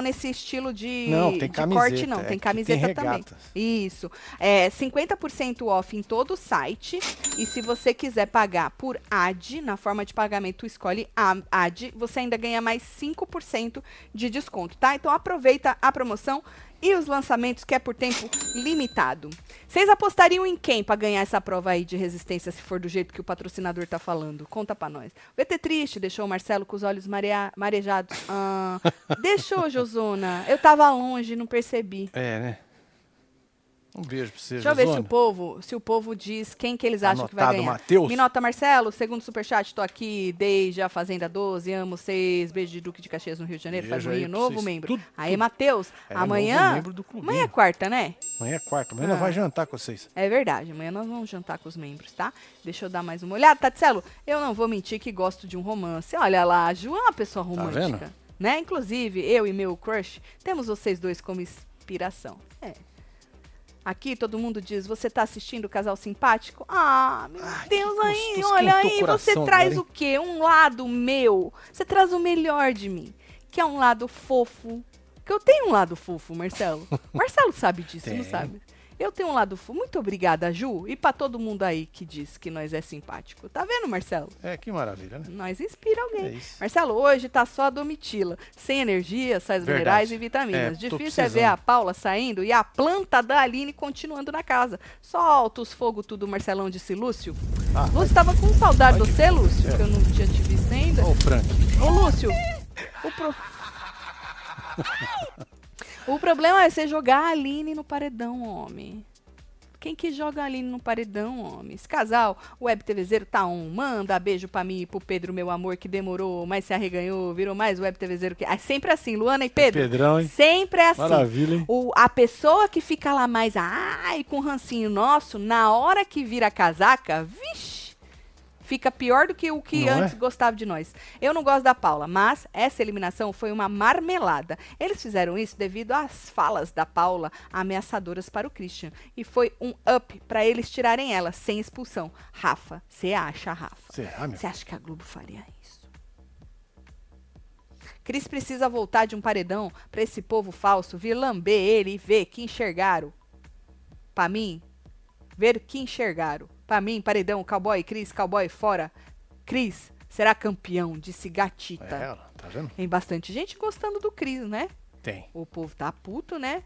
nesse estilo de, não, tem de camiseta, corte, não. Tem camiseta tem também. Isso. 50% off em todo o site. E se você quiser pagar por ad, na forma de pagamento, escolhe ad. Você ainda ganha mais 5% de desconto, tá? Então aproveita a promoção e os lançamentos, que é por tempo limitado. Vocês apostariam em quem para ganhar essa prova aí de resistência, se for do jeito que o patrocinador tá falando? Conta pra nós. O VT triste deixou o Marcelo com os olhos marejados. Ah, deixou, Josona. Eu tava longe, não percebi. Né? Um beijo pra você, Josona. Deixa eu ver se o povo diz quem que eles acham que vai ganhar. Mateus. Me nota, Marcelo. Segundo superchat, tô aqui desde a Fazenda 12. Amo vocês. Beijo de Duque de Caxias, no Rio de Janeiro. Beijo. Faz um novo membro. Aí, Mateus. Amanhã é quarta, né? Amanhã é quarta. Amanhã nós vamos jantar com vocês. É verdade. Amanhã nós vamos jantar com os membros, tá? Deixa eu dar mais uma olhada. Tatselo, eu não vou mentir que gosto de um romance. Olha lá, a Ju é uma pessoa romântica. Tá vendo? Né? Inclusive, eu e meu crush, temos vocês dois como inspiração. Aqui todo mundo diz, você tá assistindo o Casal Simpático? Ah, meu Deus, aí, olha aí, você traz o quê? Um lado meu, você traz o melhor de mim, que é um lado fofo, que eu tenho um lado fofo, Marcelo. Marcelo sabe disso, não sabe? Eu tenho um lado... Muito obrigada, Ju. E pra todo mundo aí que diz que nós é simpático. Tá vendo, Marcelo? É, que maravilha, né? Nós inspira alguém. É Marcelo, hoje tá só a Domitila. Sem energia, sais minerais e vitaminas. É, difícil é ver a Paula saindo e a planta da Aline continuando na casa. Solta os fogos tudo, Marcelão, disse Lúcio. Ah, Lúcio, tava com saudade de você, Lúcio, que eu não tinha te visto ainda. Ô, Frank. Ô, Lúcio. O problema é você jogar a Aline no paredão, homem. Quem que joga a Aline no paredão, homem? Esse casal, o Web TV Zero tá on. Manda beijo pra mim e pro Pedro, meu amor, que demorou, mas se arreganhou, virou mais Web TV Zero. Que... É sempre assim, Luana e Pedro. Pedrão, hein? Sempre é assim. Maravilha, hein? A pessoa que fica lá mais, ai, com rancinho nosso, na hora que vira casaca, vixi. Fica pior do que o que não antes gostava de nós. Eu não gosto da Paula, mas essa eliminação foi uma marmelada. Eles fizeram isso devido às falas da Paula ameaçadoras para o Christian. E foi um up para eles tirarem ela, sem expulsão. Rafa, você acha, Rafa? Você acha que a Globo faria isso? Cris precisa voltar de um paredão para esse povo falso vir lamber ele e ver que enxergaram. Para mim, ver que enxergaram. Pra mim, paredão, cowboy, Cris, cowboy, fora. Cris será campeão, disse Gatita. É ela, tá vendo? Tem bastante gente gostando do Cris, né? Tem. O povo tá puto, né?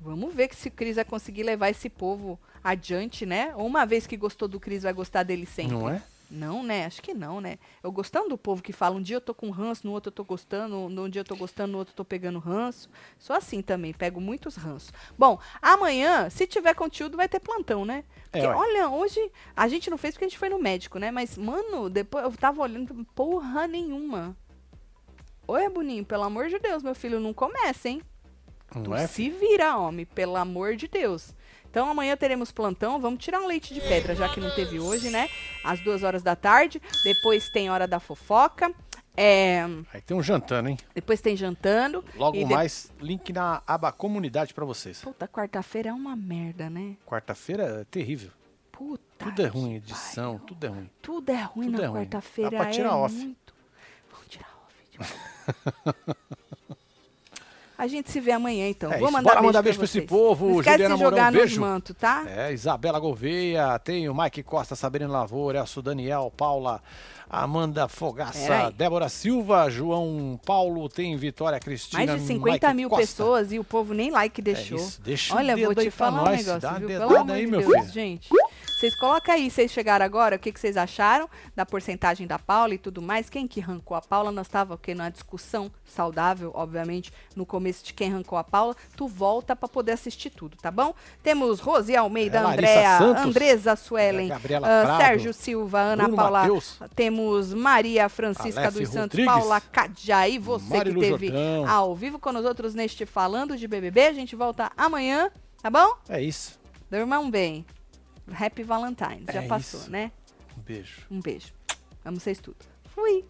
Vamos ver se o Cris vai conseguir levar esse povo adiante, né? Ou uma vez que gostou do Cris, vai gostar dele sempre. Não é? Não, né? Acho que não, né? Eu gostando do povo que fala, um dia eu tô com ranço, no outro eu tô gostando, um dia eu tô gostando, no outro eu tô pegando ranço. Só assim também, pego muitos ranços. Bom, amanhã, se tiver conteúdo, vai ter plantão, né? Porque, olha, hoje a gente não fez porque a gente foi no médico, né? Mas, mano, depois eu tava olhando, porra nenhuma. Oi, Boninho, pelo amor de Deus, meu filho, não começa, hein? Não é? Se vira, homem, pelo amor de Deus. Então amanhã teremos plantão, vamos tirar um leite de pedra, já que não teve hoje, né? Às 14h, depois tem hora da fofoca. Aí tem um jantando, hein? Depois tem jantando. Logo mais, link na aba comunidade pra vocês. Puta, quarta-feira é uma merda, né? Quarta-feira é terrível. Puta. Tudo é ruim, edição, tudo é ruim. Tudo é ruim na quarta-feira. Dá pra tirar off. Muito... Vamos tirar off. A gente se vê amanhã, então. Vou mandar bora beijo mandar beijo pra esse povo. Não esquece de jogar no manto, tá? Isabela Gouveia, tem o Mike Costa, Sabrina Lavoura, Elcio Daniel, Paula, Amanda Fogaça, Débora Silva, João Paulo, tem Vitória Cristina, mais de 50 Mike mil Costa. Pessoas e o povo nem like deixou. Isso, deixa olha, um dedo vou te falar nós, um negócio, dá viu? Pelo amor de Deus, filho. Gente. Vocês colocam aí, vocês chegaram agora, o que vocês acharam da porcentagem da Paula e tudo mais. Quem que arrancou a Paula? Nós estávamos numa discussão saudável, obviamente, no começo de quem arrancou a Paula. Tu volta para poder assistir tudo, tá bom? Temos Rose Almeida, Andréa, Andresa Suelen, Sérgio Silva, Ana Bruno Paula. Mateus, temos Maria Francisca Alef dos Santos, Rodrigues, Paula Cadiá e você Marilu que teve Jordão. Ao vivo com nós outros neste Falando de BBB. A gente volta amanhã, tá bom? É isso. Dormam bem. Happy Valentine's, já passou, isso. Né? Um beijo. Um beijo. Amo vocês tudo. Fui!